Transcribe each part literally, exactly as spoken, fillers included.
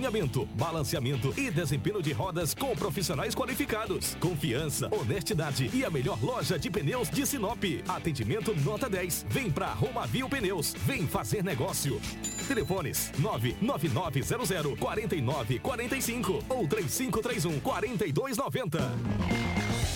alinhamento, balanceamento e desempenho de rodas com profissionais qualificados. Confiança, honestidade e a melhor loja de pneus de Sinop. Atendimento nota dez. Vem pra Romavio Pneus. Vem fazer negócio. Telefones nove nove nove zero zero quatro nove quatro cinco ou três cinco três um quatro dois nove zero.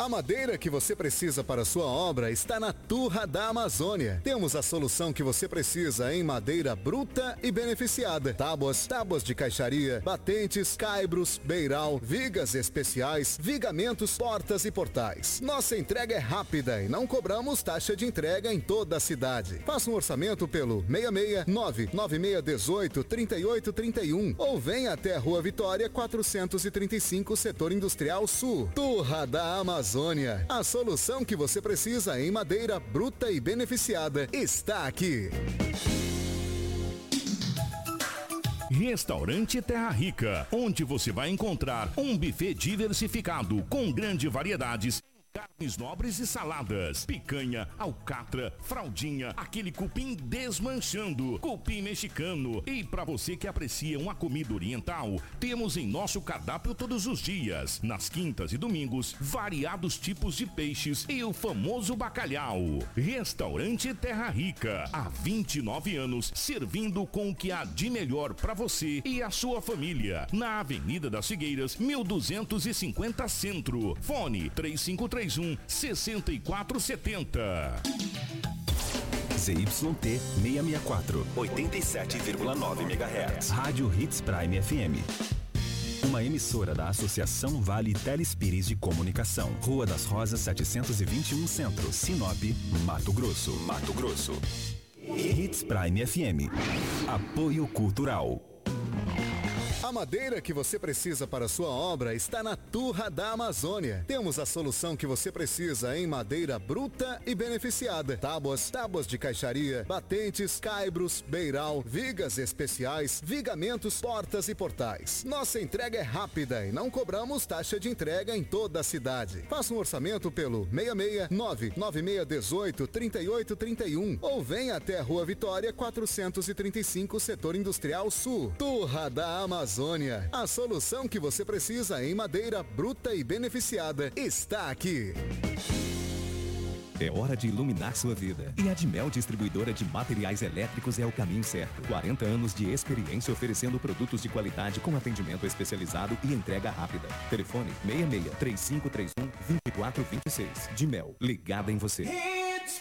A madeira que você precisa para sua obra está na Torra da Amazônia. Temos a solução que você precisa em madeira bruta e beneficiada. Tábuas, tábuas de caixaria, batentes, caibros, beiral, vigas especiais, vigamentos, portas e portais. Nossa entrega é rápida e não cobramos taxa de entrega em toda a cidade. Faça um orçamento pelo seis seis nove nove seis um oito três oito três um ou venha até a Rua Vitória quatrocentos e trinta e cinco, Setor Industrial Sul. Torra da Amazônia. A solução que você precisa em madeira bruta e beneficiada está aqui. Restaurante Terra Rica, onde você vai encontrar um buffet diversificado com grandes variedades. Carnes nobres e saladas, picanha, alcatra, fraldinha, aquele cupim desmanchando, cupim mexicano. E para você que aprecia uma comida oriental, temos em nosso cardápio todos os dias, nas quintas e domingos, variados tipos de peixes e o famoso bacalhau. Restaurante Terra Rica, há vinte e nove anos, servindo com o que há de melhor para você e a sua família. Na Avenida das Figueiras, mil duzentos e cinquenta Centro, fone três cinco três um sessenta e quatro setenta. Z Y T seiscentos e sessenta e quatro, oitenta e sete vírgula nove megahertz. Rádio Hits Prime F M. Uma emissora da Associação Vale Telespires de Comunicação. Rua das Rosas setecentos e vinte e um Centro, Sinop, Mato Grosso. Mato Grosso. Hits Prime F M. Apoio Cultural. A madeira que você precisa para sua obra está na Torra da Amazônia. Temos a solução que você precisa em madeira bruta e beneficiada. Tábuas, tábuas de caixaria, batentes, caibros, beiral, vigas especiais, vigamentos, portas e portais. Nossa entrega é rápida e não cobramos taxa de entrega em toda a cidade. Faça um orçamento pelo seis seis nove nove seis um oito três oito três um ou venha até a Rua Vitória quatrocentos e trinta e cinco, Setor Industrial Sul. Torra da Amazônia. A solução que você precisa em madeira bruta e beneficiada está aqui. É hora de iluminar sua vida. E a Dimel Distribuidora de Materiais Elétricos é o caminho certo. quarenta anos de experiência oferecendo produtos de qualidade com atendimento especializado e entrega rápida. Telefone seis seis três cinco três um dois quatro dois seis. Dimel, ligada em você. It's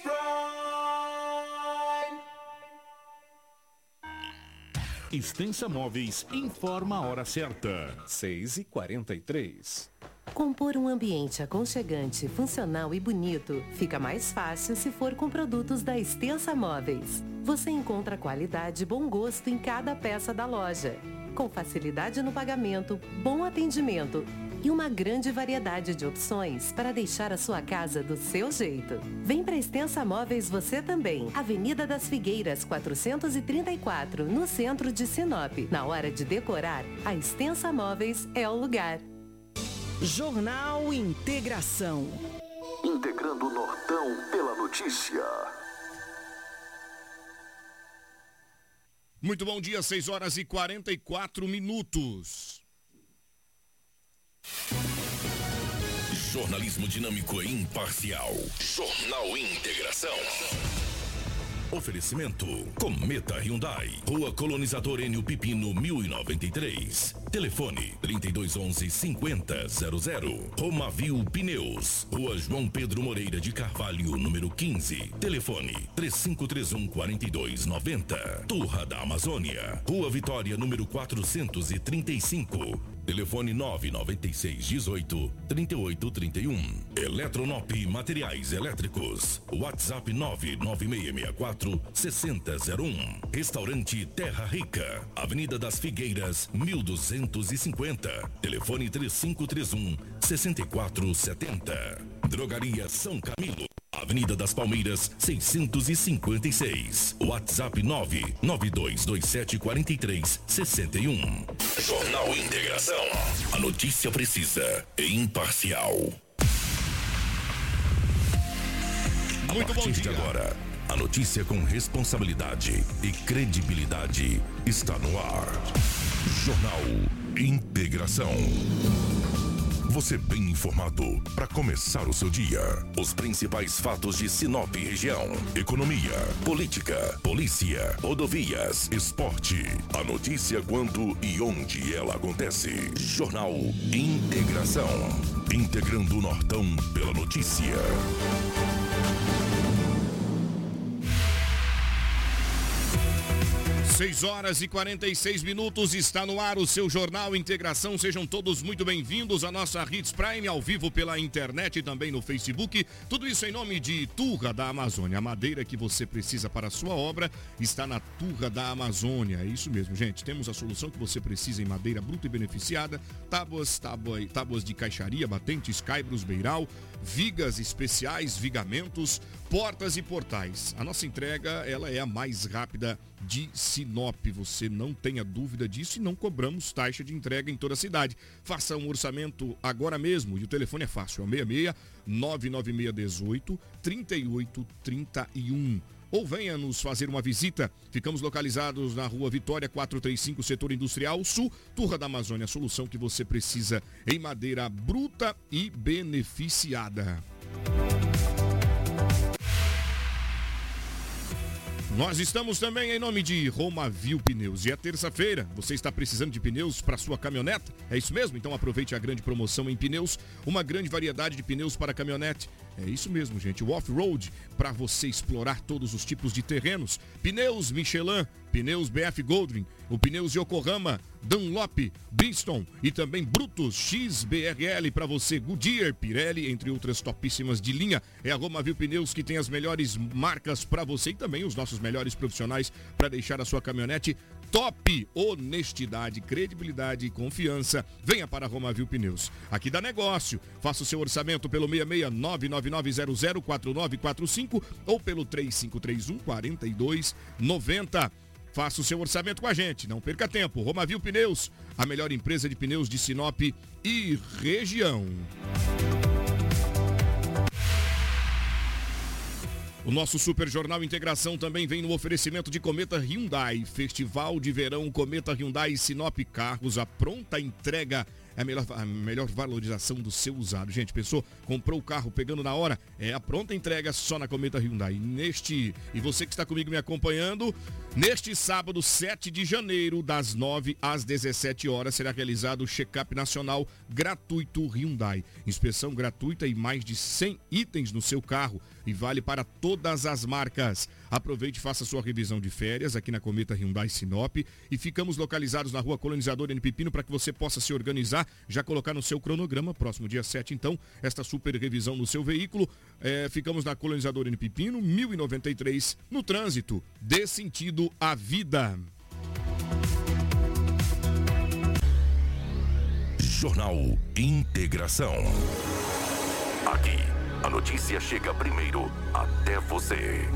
Extensa Móveis informa a hora certa, seis e quarenta e três. Compor um ambiente aconchegante, funcional e bonito fica mais fácil se for com produtos da Extensa Móveis. Você encontra qualidade e bom gosto em cada peça da loja, com facilidade no pagamento, bom atendimento e uma grande variedade de opções para deixar a sua casa do seu jeito. Vem para Extensa Móveis você também. Avenida das Figueiras, quatrocentos e trinta e quatro, no centro de Sinop. Na hora de decorar, a Extensa Móveis é o lugar. Jornal Integração. Integrando o Nortão pela notícia. Muito bom dia, seis horas e quarenta e quatro minutos. Jornalismo dinâmico e imparcial. Jornal Integração. Oferecimento Cometa Hyundai, Rua Colonizador Enio Pipino mil e noventa e três. Telefone trinta e dois onze cinquenta zero zero. Romavio Pneus, Rua João Pedro Moreira de Carvalho, número quinze. Telefone três cinco três um quatro dois nove zero. Torra da Amazônia, Rua Vitória, número quatrocentos e trinta e cinco. Telefone nove nove seis um oito três oito três um. Eletronop Materiais Elétricos. WhatsApp nove nove seis seis quatro seis zero zero um. Restaurante Terra Rica, Avenida das Figueiras, mil duzentos e cinquenta. Telefone três cinco três um seis quatro sete zero. Drogaria São Camilo, Avenida das Palmeiras, seiscentos e cinquenta e seis. WhatsApp nove nove dois dois sete quatro três seis um. Jornal Integração. A notícia precisa e imparcial. A Muito bom dia. Agora, a notícia com responsabilidade e credibilidade está no ar. Jornal Integração. Você bem informado para começar o seu dia. Os principais fatos de Sinop e região. Economia, política, polícia, rodovias, esporte. A notícia quando e onde ela acontece. Jornal Integração. Integrando o Nortão pela notícia. seis horas e quarenta e seis minutos, está no ar o seu Jornal Integração. Sejam todos muito bem-vindos à nossa Hits Prime, ao vivo pela internet e também no Facebook. Tudo isso em nome de Torra da Amazônia. A madeira que você precisa para a sua obra está na Torra da Amazônia. É isso mesmo, gente. Temos a solução que você precisa em madeira bruta e beneficiada. Tábuas, tábua, tábuas de caixaria, batentes, caibros, beiral, vigas especiais, vigamentos, portas e portais. A nossa entrega, ela é a mais rápida de Sinop, você não tenha dúvida disso, e não cobramos taxa de entrega em toda a cidade. Faça um orçamento agora mesmo, e o telefone é fácil, é seis seis nove nove seis um oito três oito três um. Ou venha nos fazer uma visita. Ficamos localizados na Rua Vitória quatrocentos e trinta e cinco, Setor Industrial Sul, Torra da Amazônia, a solução que você precisa em madeira bruta e beneficiada. Nós estamos também em nome de Romavio Pneus. E é terça-feira, você está precisando de pneus para sua caminhoneta? É isso mesmo? Então aproveite a grande promoção em pneus, uma grande variedade de pneus para caminhonete. É isso mesmo, gente. O off-road, para você explorar todos os tipos de terrenos. Pneus Michelin, pneus B F Goldwyn, o pneus Yokohama, Dunlop, Bridgestone e também Brutus X B R L para você, Goodyear, Pirelli, entre outras topíssimas de linha. É a Romavio Pneus que tem as melhores marcas para você e também os nossos melhores profissionais para deixar a sua caminhonete top. Honestidade, credibilidade e confiança. Venha para a Romavio Pneus. Aqui dá negócio. Faça o seu orçamento pelo seis seis nove nove nove zero zero quatro nove quatro cinco ou pelo três cinco três um quatro dois nove zero. Faça o seu orçamento com a gente, não perca tempo. Romavio Pneus, a melhor empresa de pneus de Sinop e região. O nosso Super Jornal Integração também vem no oferecimento de Cometa Hyundai. Festival de Verão Cometa Hyundai e Sinop Carros, a pronta entrega. É a melhor, a melhor valorização do seu usado. Gente, pensou? Comprou o carro pegando na hora? É a pronta entrega só na Cometa Hyundai. Neste, e você que está comigo me acompanhando, neste sábado, sete de janeiro, das nove às dezessete horas, será realizado o check-up nacional gratuito Hyundai. Inspeção gratuita e mais de cem itens no seu carro. E vale para todas as marcas. Aproveite e faça sua revisão de férias aqui na Cometa Hyundai Sinop. E ficamos localizados na Rua Colonizador N. Pipino para que você possa se organizar, já colocar no seu cronograma, próximo dia sete, então, esta super revisão no seu veículo. É, ficamos na Colonizador N. Pipino, mil e noventa e três, no trânsito. Dê sentido à vida. Jornal Integração. Aqui, a notícia chega primeiro até você.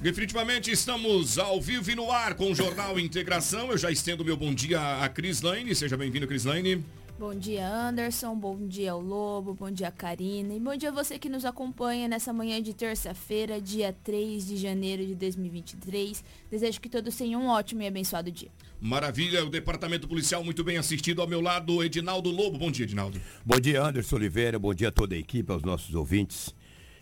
Definitivamente estamos ao vivo e no ar com o Jornal Integração. Eu já estendo meu bom dia a Cris Lane. Seja bem-vindo, Cris Lane. Bom dia, Anderson. Bom dia ao Lobo. Bom dia, Karina. E bom dia a você que nos acompanha nessa manhã de terça-feira, dia três de janeiro de dois mil e vinte e três. Desejo que todos tenham um ótimo e abençoado dia. Maravilha. O Departamento Policial muito bem assistido. Ao meu lado, Edinaldo Lobo. Bom dia, Edinaldo. Bom dia, Anderson Oliveira. Bom dia a toda a equipe, aos nossos ouvintes.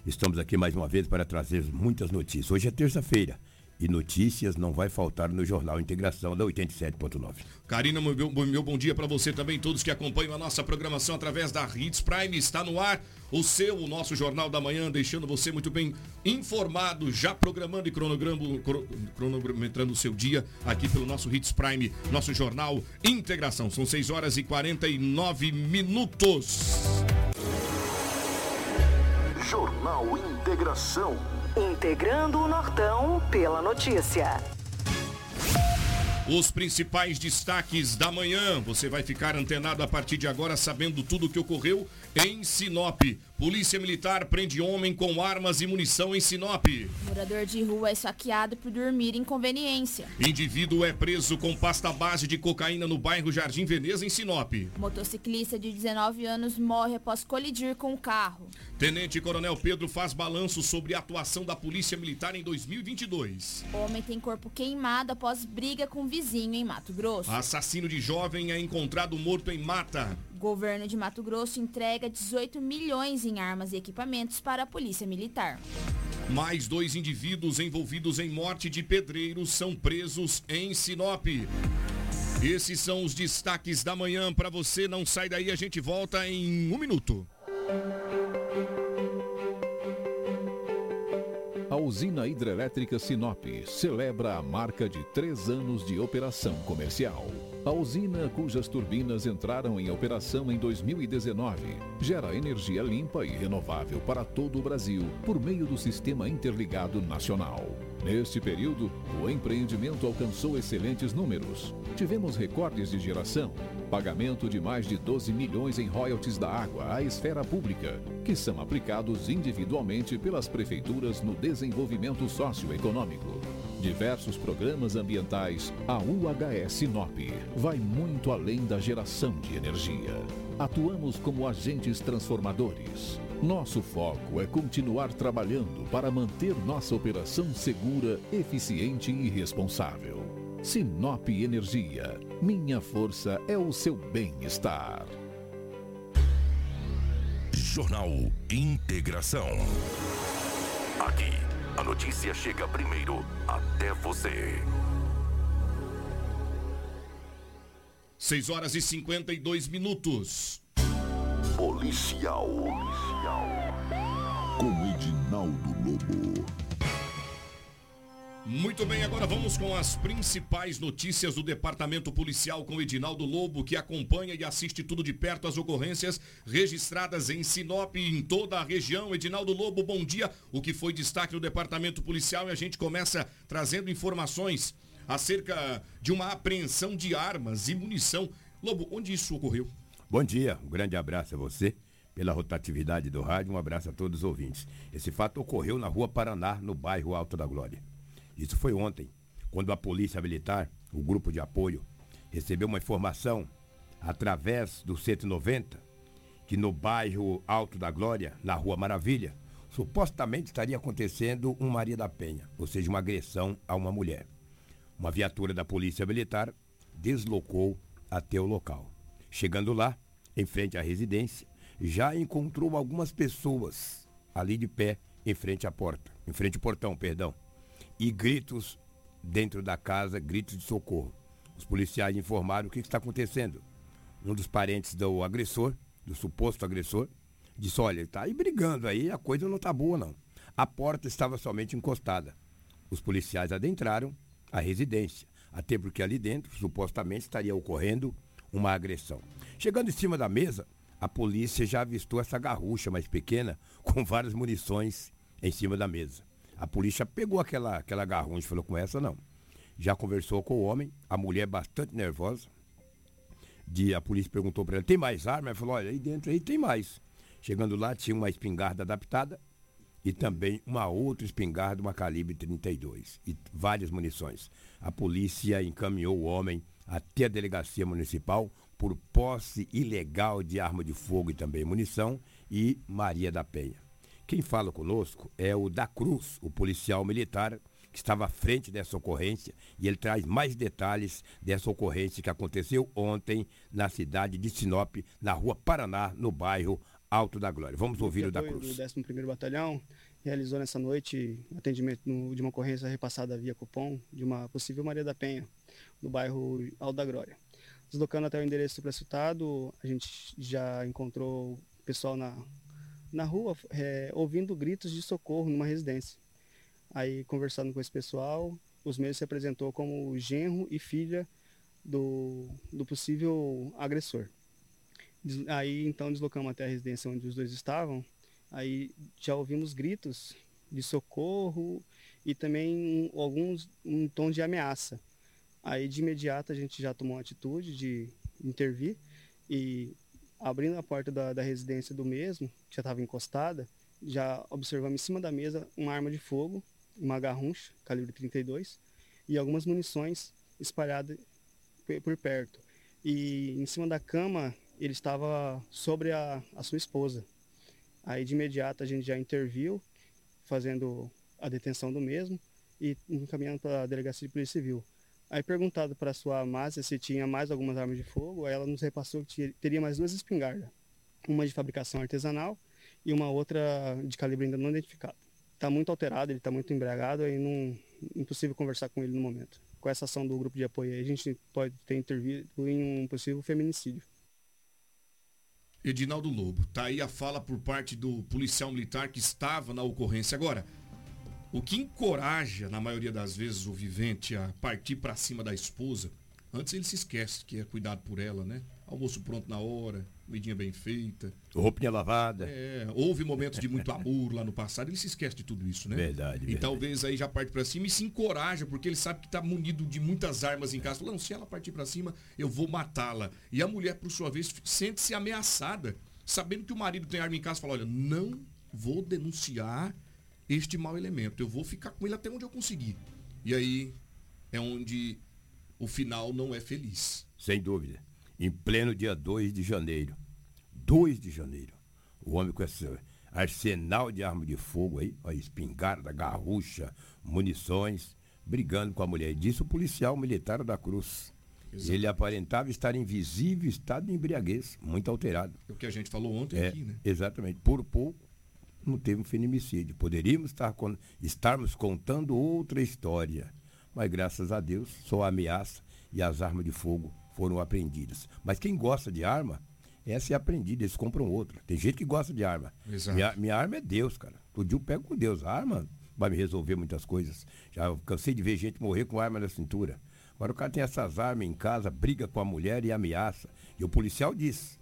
Estamos aqui mais uma vez para trazer muitas notícias. Hoje é terça-feira e notícias não vai faltar no Jornal Integração da oitenta e sete ponto nove. Karina, meu, meu bom dia para você também, todos que acompanham a nossa programação através da Hits Prime. Está no ar o seu, o nosso Jornal da Manhã, deixando você muito bem informado, já programando e cronometrando o seu dia aqui pelo nosso Hits Prime, nosso Jornal Integração. São seis horas e quarenta e nove minutos. Jornal Integração. Integrando o Nortão pela notícia. Os principais destaques da manhã. Você vai ficar antenado a partir de agora, sabendo tudo o que ocorreu em Sinop. Polícia Militar prende homem com armas e munição em Sinop. Morador de rua é saqueado por dormir em conveniência. Indivíduo é preso com pasta base de cocaína no bairro Jardim Veneza, em Sinop. Motociclista de dezenove anos morre após colidir com o carro. Tenente Coronel Pedro faz balanço sobre a atuação da Polícia Militar em dois mil e vinte e dois. Homem tem corpo queimado após briga com vizinho em Mato Grosso. Assassino de jovem é encontrado morto em mata. Governo de Mato Grosso entrega dezoito milhões em armas e equipamentos para a Polícia Militar. Mais dois indivíduos envolvidos em morte de pedreiros são presos em Sinop. Esses são os destaques da manhã. Para você, não sai daí, a gente volta em um minuto. A usina hidrelétrica Sinop celebra a marca de três anos de operação comercial. A usina, cujas turbinas entraram em operação em dois mil e dezenove, gera energia limpa e renovável para todo o Brasil por meio do Sistema Interligado Nacional. Neste período, o empreendimento alcançou excelentes números. Tivemos recordes de geração, pagamento de mais de doze milhões em royalties da água à esfera pública, que são aplicados individualmente pelas prefeituras no desenvolvimento socioeconômico. Diversos programas ambientais, a U H S Sinop vai muito além da geração de energia. Atuamos como agentes transformadores. Nosso foco é continuar trabalhando para manter nossa operação segura, eficiente e responsável. Sinop Energia. Minha força é o seu bem-estar. Jornal Integração. Aqui, a notícia chega primeiro até você. seis horas e cinquenta e dois minutos. Policial. Policial. Com Edinaldo Lobo. Muito bem, agora vamos com as principais notícias do Departamento Policial com Edinaldo Lobo, que acompanha e assiste tudo de perto as ocorrências registradas em Sinop e em toda a região. Edinaldo Lobo, bom dia. O que foi destaque do Departamento Policial? E a gente começa trazendo informações acerca de uma apreensão de armas e munição. Lobo, onde isso ocorreu? Bom dia, um grande abraço a você pela rotatividade do rádio, um abraço a todos os ouvintes. Esse fato ocorreu na Rua Paraná, no bairro Alto da Glória. Isso foi ontem, quando a Polícia Militar, o grupo de apoio, recebeu uma informação através do cento e noventa, que no bairro Alto da Glória, na Rua Maravilha, supostamente estaria acontecendo um Maria da Penha, ou seja, uma agressão a uma mulher. Uma viatura da Polícia Militar deslocou até o local. Chegando lá, em frente à residência, já encontrou algumas pessoas ali de pé, em frente à porta, em frente ao portão, perdão. E gritos dentro da casa, gritos de socorro. Os policiais informaram o que está acontecendo. Um dos parentes do agressor, do suposto agressor, disse, olha, ele está aí brigando aí, a coisa não está boa não. A porta estava somente encostada. Os policiais adentraram a residência, até porque ali dentro, supostamente, estaria ocorrendo uma agressão. Chegando em cima da mesa, a polícia já avistou essa garrucha mais pequena, com várias munições em cima da mesa. A polícia pegou aquela, aquela garruncha e falou, com essa não. Já conversou com o homem, a mulher bastante nervosa. De, a polícia perguntou para ela, tem mais arma? Ela falou, olha, aí dentro aí tem mais. Chegando lá, tinha uma espingarda adaptada e também uma outra espingarda, uma calibre trinta e dois e várias munições. A polícia encaminhou o homem até a delegacia municipal por posse ilegal de arma de fogo e também munição e Maria da Penha. Quem fala conosco é o da Cruz, o policial militar que estava à frente dessa ocorrência, e ele traz mais detalhes dessa ocorrência que aconteceu ontem na cidade de Sinop, na Rua Paraná, no bairro Alto da Glória. Vamos ouvir o, o da Cruz. O décimo primeiro Batalhão realizou nessa noite atendimento de uma ocorrência repassada via cupom de uma possível Maria da Penha, no bairro Alto da Glória. Deslocando até o endereço pré-citado, a gente já encontrou o pessoal na... na rua, é, ouvindo gritos de socorro numa residência. Aí, conversando com esse pessoal, os mesmos se apresentou como genro e filha do, do possível agressor. Des, aí, então, deslocamos até a residência onde os dois estavam, aí já ouvimos gritos de socorro e também um, alguns, um tom de ameaça. Aí, de imediato, a gente já tomou a atitude de intervir e Abrindo a porta da, da residência do mesmo, que já estava encostada, já observamos em cima da mesa uma arma de fogo, uma garruncha, calibre trinta e dois, e algumas munições espalhadas por perto. E em cima da cama, ele estava sobre a, a sua esposa. Aí de imediato a gente já interviu, fazendo a detenção do mesmo e encaminhando para a delegacia de polícia civil. Aí perguntado para a sua amácia se tinha mais algumas armas de fogo, ela nos repassou que teria mais duas espingardas, uma de fabricação artesanal e uma outra de calibre ainda não identificado. Está muito alterado, ele está muito embriagado e não é impossível conversar com ele no momento. Com essa ação do grupo de apoio aí, a gente pode ter intervido em um possível feminicídio. Edinaldo Lobo, tá aí a fala por parte do policial militar que estava na ocorrência. Agora, o que encoraja, na maioria das vezes, o vivente a partir para cima da esposa, antes ele se esquece que é cuidado por ela, né? Almoço pronto na hora, comidinha bem feita. Roupinha lavada. É, houve momentos de muito amor lá no passado, ele se esquece de tudo isso, né? Verdade, verdade. E talvez aí já parte para cima e se encoraja, porque ele sabe que está munido de muitas armas em casa. Fala, não, se ela partir para cima, eu vou matá-la. E a mulher, por sua vez, sente-se ameaçada, sabendo que o marido tem arma em casa, fala, olha, não vou denunciar este mau elemento, eu vou ficar com ele até onde eu conseguir. E aí é onde o final não é feliz. Sem dúvida. Em pleno dia dois de janeiro, dois de janeiro, o homem com esse arsenal de arma de fogo aí, ó, espingarda, garrucha, munições, brigando com a mulher. Disse o policial militar da Cruz. Exato. Ele aparentava estar em visível estado de embriaguez, muito alterado. É o que a gente falou ontem é, aqui, né? Exatamente. Por pouco não teve um feminicídio. Poderíamos estar con- estarmos contando outra história, mas graças a Deus só a ameaça e as armas de fogo foram apreendidas. Mas quem gosta de arma, essa é apreendida, eles compram outra. Tem gente que gosta de arma. Minha, minha arma é Deus, cara. Todo dia eu pego com Deus. A arma vai me resolver muitas coisas. Já cansei de ver gente morrer com arma na cintura. Agora o cara tem essas armas em casa, briga com a mulher e ameaça. E o policial disse,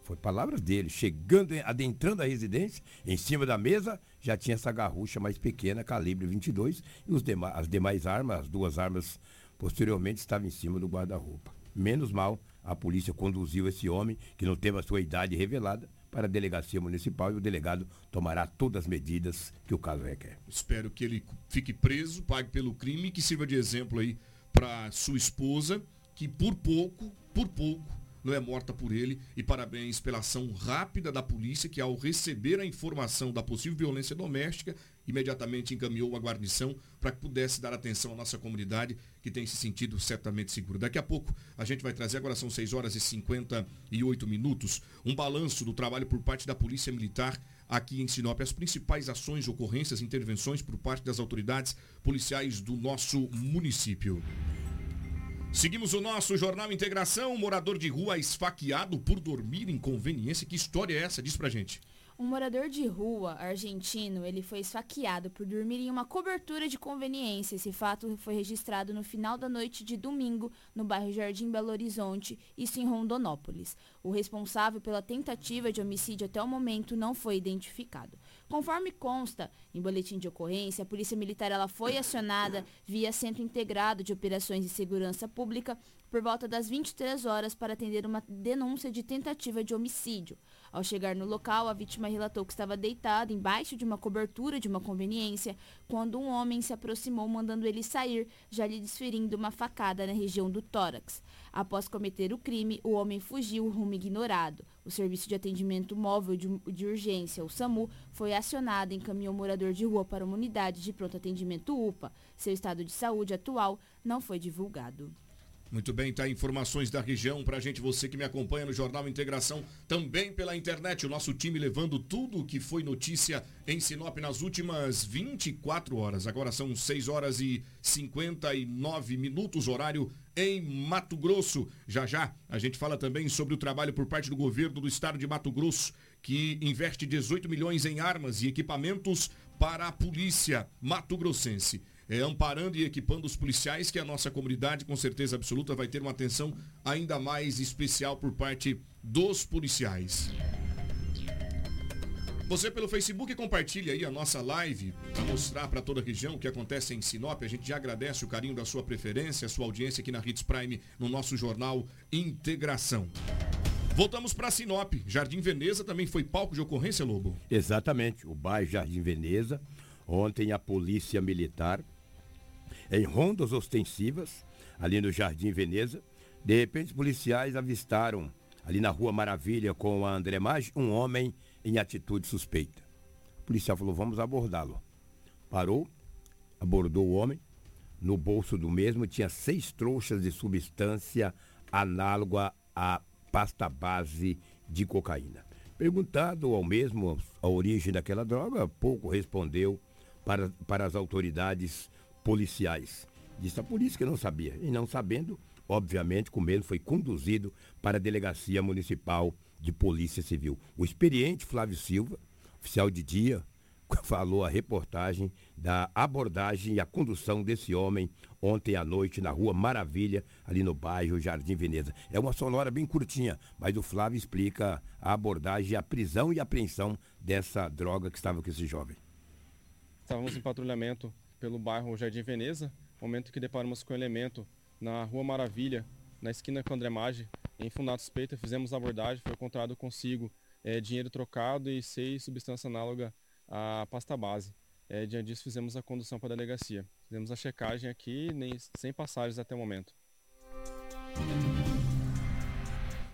foi palavras dele, chegando, adentrando a residência, em cima da mesa, já tinha essa garrucha mais pequena, calibre vinte e dois, e os dema- as demais armas, as duas armas posteriormente, estavam em cima do guarda-roupa. Menos mal, a polícia conduziu esse homem, que não teve a sua idade revelada, para a delegacia municipal e o delegado tomará todas as medidas que o caso requer. Espero que ele fique preso, pague pelo crime e que sirva de exemplo aí para sua esposa, que por pouco, por pouco, não é morta por ele. E parabéns pela ação rápida da polícia, que ao receber a informação da possível violência doméstica, imediatamente encaminhou a guarnição para que pudesse dar atenção à nossa comunidade, que tem se sentido certamente segura. Daqui a pouco a gente vai trazer, agora são seis horas e cinquenta e oito minutos, um balanço do trabalho por parte da Polícia Militar aqui em Sinop. As principais ações, ocorrências, intervenções por parte das autoridades policiais do nosso município. Seguimos o nosso Jornal Integração. Um morador de rua esfaqueado por dormir em conveniência. Que história é essa? Diz pra gente. Um morador de rua argentino, ele foi esfaqueado por dormir em uma cobertura de conveniência. Esse fato foi registrado no final da noite de domingo, no bairro Jardim Belo Horizonte, isso em Rondonópolis. O responsável pela tentativa de homicídio até o momento não foi identificado. Conforme consta em boletim de ocorrência, a Polícia Militar ela foi acionada via Centro Integrado de Operações de Segurança Pública por volta das vinte e três horas para atender uma denúncia de tentativa de homicídio. Ao chegar no local, a vítima relatou que estava deitada embaixo de uma cobertura de uma conveniência quando um homem se aproximou mandando ele sair, já lhe desferindo uma facada na região do tórax. Após cometer o crime, o homem fugiu rumo ignorado. O Serviço de Atendimento Móvel de, de Urgência, o SAMU, foi acionado e encaminhou o morador de rua para uma unidade de pronto atendimento U P A. Seu estado de saúde atual não foi divulgado. Muito bem, tá? Informações da região pra gente, você que me acompanha no Jornal Integração, também pela internet. O nosso time levando tudo o que foi notícia em Sinop nas últimas vinte e quatro horas. Agora são seis horas e cinquenta e nove minutos, horário em Mato Grosso. Já já a gente fala também sobre o trabalho por parte do governo do estado de Mato Grosso, que investe dezoito milhões em armas e equipamentos para a polícia mato-grossense. É, amparando e equipando os policiais, que a nossa comunidade, com certeza absoluta, vai ter uma atenção ainda mais especial por parte dos policiais. Você pelo Facebook compartilha aí a nossa live para mostrar para toda a região o que acontece em Sinop. A gente já agradece o carinho da sua preferência, a sua audiência aqui na Hits Prime, no nosso Jornal Integração. Voltamos para Sinop. Jardim Veneza também foi palco de ocorrência, Lobo? Exatamente. O bairro Jardim Veneza, ontem a polícia militar, em rondas ostensivas, ali no Jardim Veneza, de repente os policiais avistaram, ali na Rua Maravilha com a André Maggi, um homem em atitude suspeita. O policial falou, vamos abordá-lo. Parou, abordou o homem. No bolso do mesmo tinha seis trouxas de substância análoga à pasta base de cocaína. Perguntado ao mesmo a origem daquela droga, pouco respondeu para, para as autoridades policiais. Disse a polícia que não sabia. E não sabendo, obviamente, com medo, foi conduzido para a Delegacia Municipal de Polícia Civil. O experiente Flávio Silva, oficial de dia, falou a reportagem da abordagem e a condução desse homem ontem à noite na Rua Maravilha, ali no bairro Jardim Veneza. É uma sonora bem curtinha, mas o Flávio explica a abordagem, a prisão e a apreensão dessa droga que estava com esse jovem. Estávamos em patrulhamento pelo bairro Jardim Veneza, momento que deparamos com um elemento na Rua Maravilha, na esquina com André Maggi, em fundado suspeita, fizemos a abordagem, foi encontrado consigo é, dinheiro trocado e seis substâncias análogas a pasta base. É, diante disso, fizemos a condução para a delegacia. Fizemos a checagem aqui, nem, sem passagens até o momento.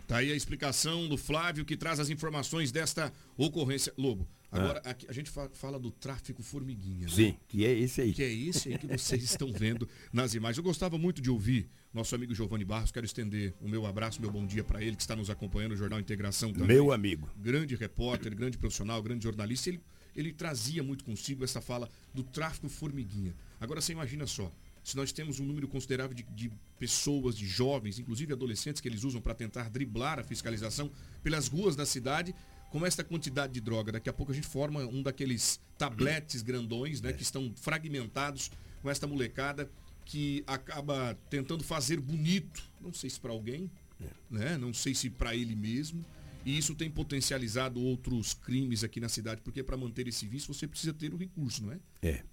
Tá aí a explicação do Flávio, que traz as informações desta ocorrência. Lobo, agora ah. a, a gente fala, fala do tráfico formiguinha. Sim, né? Que é esse aí. Que é esse aí que vocês estão vendo nas imagens. Eu gostava muito de ouvir nosso amigo Giovanni Barros. Quero estender o meu abraço, meu bom dia para ele, que está nos acompanhando no Jornal Integração também. Meu amigo. Grande repórter, grande profissional, grande jornalista. Ele... Ele trazia muito consigo essa fala do tráfico formiguinha. Agora você imagina só, se nós temos um número considerável de, de pessoas, de jovens, inclusive adolescentes, que eles usam para tentar driblar a fiscalização pelas ruas da cidade, com essa quantidade de droga, daqui a pouco a gente forma um daqueles tabletes grandões, né, que estão fragmentados com esta molecada que acaba tentando fazer bonito, não sei se para alguém, né, não sei se para ele mesmo. E isso tem potencializado outros crimes aqui na cidade, porque para manter esse vício você precisa ter o recurso, não é? É.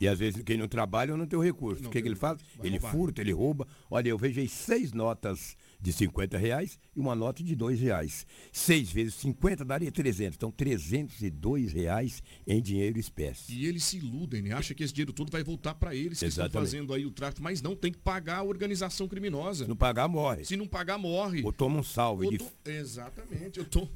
E às vezes quem não trabalha não tem o recurso. O que, que ele faz? Ele roubar. Furta, ele rouba. Olha, eu vejo aí seis notas de cinquenta reais e uma nota de dois reais. Seis vezes cinquenta daria trezentos. Então, trezentos e dois reais em dinheiro espécie. E eles se iludem, né? Acham que esse dinheiro todo vai voltar para eles, que Exatamente. Estão fazendo aí o tráfico. Mas não, tem que pagar a organização criminosa. Se não pagar, morre. Se não pagar, morre. Ou toma um salve. De... To... Exatamente, eu tô...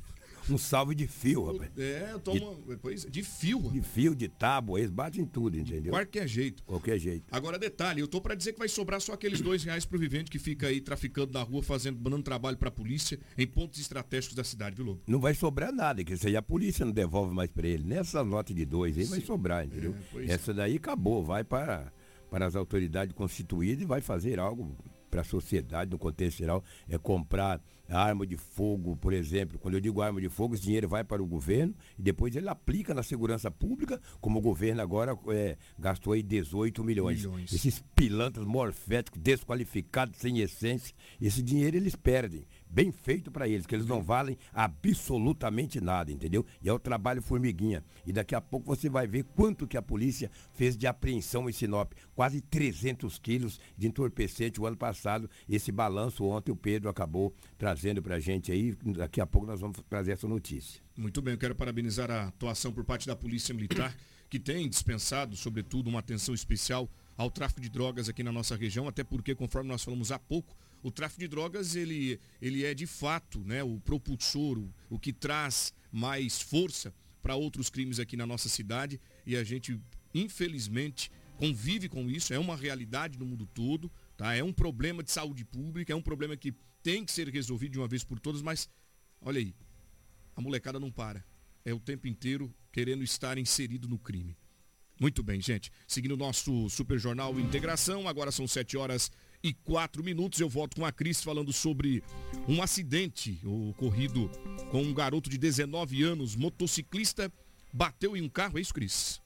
Um salve de fio, rapaz. É, eu tomo. De, pois, de fio. Rapaz. De fio, de tábua, eles batem em tudo, entendeu? De qualquer jeito. Qualquer jeito. Agora, detalhe, eu tô pra dizer que vai sobrar só aqueles dois reais pro vivente que fica aí traficando na rua, fazendo, mandando trabalho pra polícia em pontos estratégicos da cidade, viu, Lobo? Não vai sobrar nada, que isso aí a polícia não devolve mais pra ele. Nessa nota de dois aí Sim. vai sobrar, entendeu? É, pois... Essa daí acabou, vai para, para as autoridades constituídas e vai fazer algo... para a sociedade, no contexto geral, é comprar arma de fogo, por exemplo. Quando eu digo arma de fogo, esse dinheiro vai para o governo e depois ele aplica na segurança pública, como o governo agora é, gastou aí dezoito milhões. milhões. Esses pilantras morféticos, desqualificados, sem essência, esse dinheiro eles perdem. Bem feito para eles, que eles não valem absolutamente nada, entendeu? E é o trabalho formiguinha. E daqui a pouco você vai ver quanto que a polícia fez de apreensão em Sinop. Quase trezentos quilos de entorpecente o ano passado. Esse balanço ontem o Pedro acabou trazendo para a gente aí. Daqui a pouco nós vamos trazer essa notícia. Muito bem, eu quero parabenizar a atuação por parte da Polícia Militar, que tem dispensado, sobretudo, uma atenção especial ao tráfico de drogas aqui na nossa região, até porque, conforme nós falamos há pouco, o tráfico de drogas, ele, ele é de fato, né, o propulsor, o, o que traz mais força para outros crimes aqui na nossa cidade. E a gente, infelizmente, convive com isso. É uma realidade no mundo todo, tá? É um problema de saúde pública, é um problema que tem que ser resolvido de uma vez por todas. Mas, olha aí, a molecada não para. É o tempo inteiro querendo estar inserido no crime. Muito bem, gente. Seguindo o nosso Super Jornal Integração, agora são sete horas e quatro minutos, eu volto com a Cris falando sobre um acidente ocorrido com um garoto de dezenove anos, motociclista, bateu em um carro, é isso, Cris?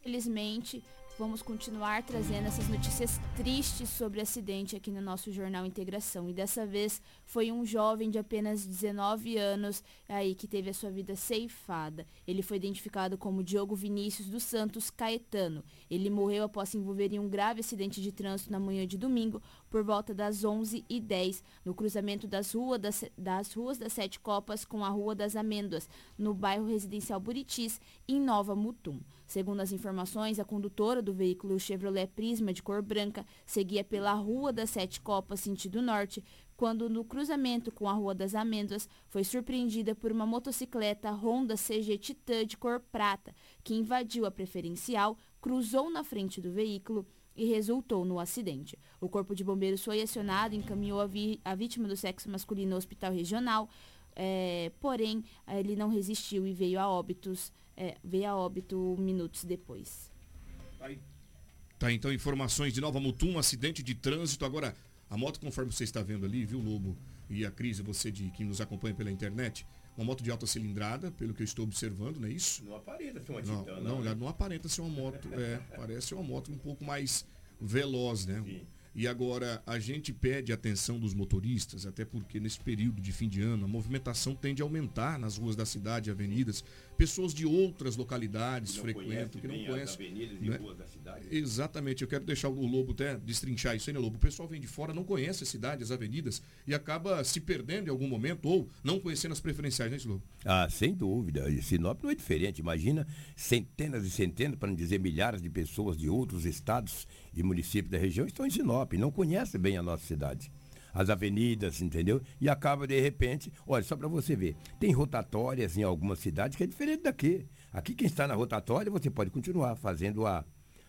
Infelizmente, Vamos continuar trazendo essas notícias tristes sobre acidente aqui no nosso Jornal Integração. E dessa vez foi um jovem de apenas dezenove anos aí que teve a sua vida ceifada. Ele foi identificado como Diogo Vinícius dos Santos Caetano. Ele morreu após se envolver em um grave acidente de trânsito na manhã de domingo, por volta das onze e dez, no cruzamento das, rua das, das ruas das Sete Copas com a Rua das Amêndoas, no bairro residencial Buritis, em Nova Mutum. Segundo as informações, a condutora do veículo Chevrolet Prisma de cor branca seguia pela Rua das Sete Copas, sentido norte, quando no cruzamento com a Rua das Amêndoas foi surpreendida por uma motocicleta Honda C G Titan de cor prata, que invadiu a preferencial, cruzou na frente do veículo e resultou no acidente. O corpo de bombeiros foi acionado e encaminhou a, vi- a vítima do sexo masculino ao hospital regional, é, porém ele não resistiu e veio a óbitos, é, veio a óbito minutos depois. Tá, então, informações de Nova Mutum, acidente de trânsito. Agora, a moto, conforme você está vendo ali, viu, Lobo? E a Cris, você de, que nos acompanha pela internet, uma moto de alta cilindrada, pelo que eu estou observando, não é isso? Não aparenta ser uma Titan, não. Não, né? Não aparenta ser uma moto, é, parece ser uma moto um pouco mais veloz, né? Sim. E agora, a gente pede atenção dos motoristas, até porque nesse período de fim de ano, a movimentação tende a aumentar nas ruas da cidade, avenidas. Pessoas de outras localidades frequentam, que não conhecem. Avenidas e ruas da cidade. Exatamente, eu quero deixar o Lobo até destrinchar isso aí, né, Lobo? O pessoal vem de fora, não conhece a cidade, as avenidas, e acaba se perdendo em algum momento, ou não conhecendo as preferenciais, né, Lobo? Ah, sem dúvida. E Sinop não é diferente. Imagina centenas e centenas, para não dizer milhares de pessoas de outros estados e municípios da região estão em Sinop, não conhecem bem a nossa cidade, as avenidas, entendeu? E acaba de repente, olha, só para você ver, tem rotatórias em algumas cidades que é diferente daqui. Aqui quem está na rotatória, você pode continuar fazendo a,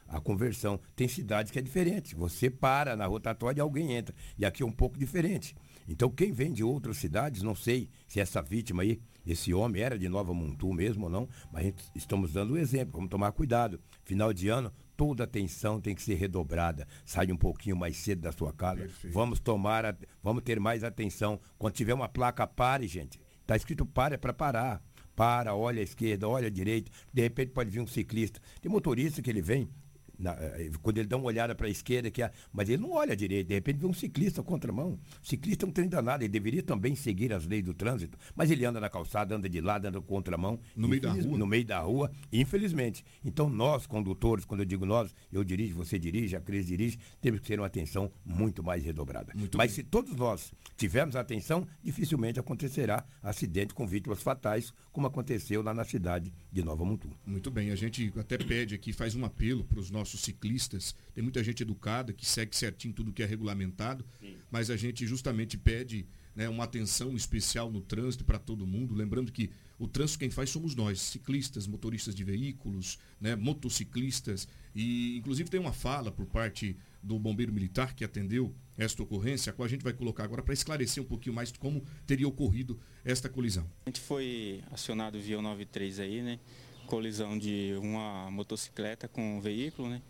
a conversão. Tem cidades que é diferente, você para na rotatória e alguém entra. E aqui é um pouco diferente. Então quem vem de outras cidades, não sei se essa vítima aí, esse homem era de Nova Mutum mesmo ou não, mas a gente, estamos dando o exemplo, vamos tomar cuidado. Final de ano, toda atenção tem que ser redobrada. Sai um pouquinho mais cedo da sua casa. Perfeito. Vamos tomar, a, vamos ter mais atenção. Quando tiver uma placa, pare, gente. Está escrito pare, é para parar. Para, olha à esquerda, olha à direita. De repente pode vir um ciclista. Tem motorista que ele vem, na, quando ele dá uma olhada para a esquerda, que é, mas ele não olha à direita. De repente vê um ciclista contramão. O ciclista não tem danado. Ele deveria também seguir as leis do trânsito. Mas ele anda na calçada, anda de lado, anda contramão. No meio da rua. No meio da rua, infelizmente. Então nós, condutores, quando eu digo nós, eu dirijo, você dirige, a Cris dirige, temos que ter uma atenção muito mais redobrada. Muito mas bem. Se todos nós tivermos atenção, dificilmente acontecerá acidente com vítimas fatais, como aconteceu lá na cidade de Nova Mutum. Muito bem. A gente até pede aqui, faz um apelo para os nossos ciclistas, tem muita gente educada que segue certinho tudo que é regulamentado. Sim. Mas a gente justamente pede, né, uma atenção especial no trânsito para todo mundo, lembrando que o trânsito quem faz somos nós, ciclistas, motoristas de veículos, né, motociclistas, e inclusive tem uma fala por parte do bombeiro militar que atendeu esta ocorrência, a qual a gente vai colocar agora para esclarecer um pouquinho mais como teria ocorrido esta colisão. A gente foi acionado via noventa e três aí, né? Colisão de uma motocicleta com um veículo, né?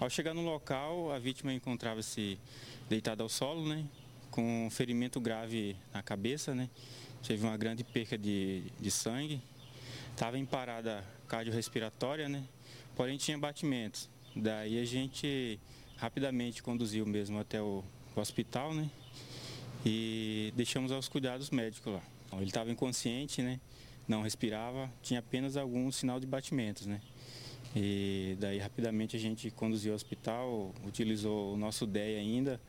Ao chegar no local, a vítima encontrava-se deitada ao solo, né? Com um ferimento grave na cabeça, né? Teve uma grande perca de, de sangue. Estava em parada cardiorrespiratória, né? Porém tinha batimentos. Daí a gente rapidamente conduziu mesmo até o, o hospital, né? E deixamos aos cuidados médicos lá. Ele estava inconsciente, né? Não respirava, tinha apenas algum sinal de batimentos, né? E daí rapidamente a gente conduziu ao hospital, utilizou o nosso D E I ainda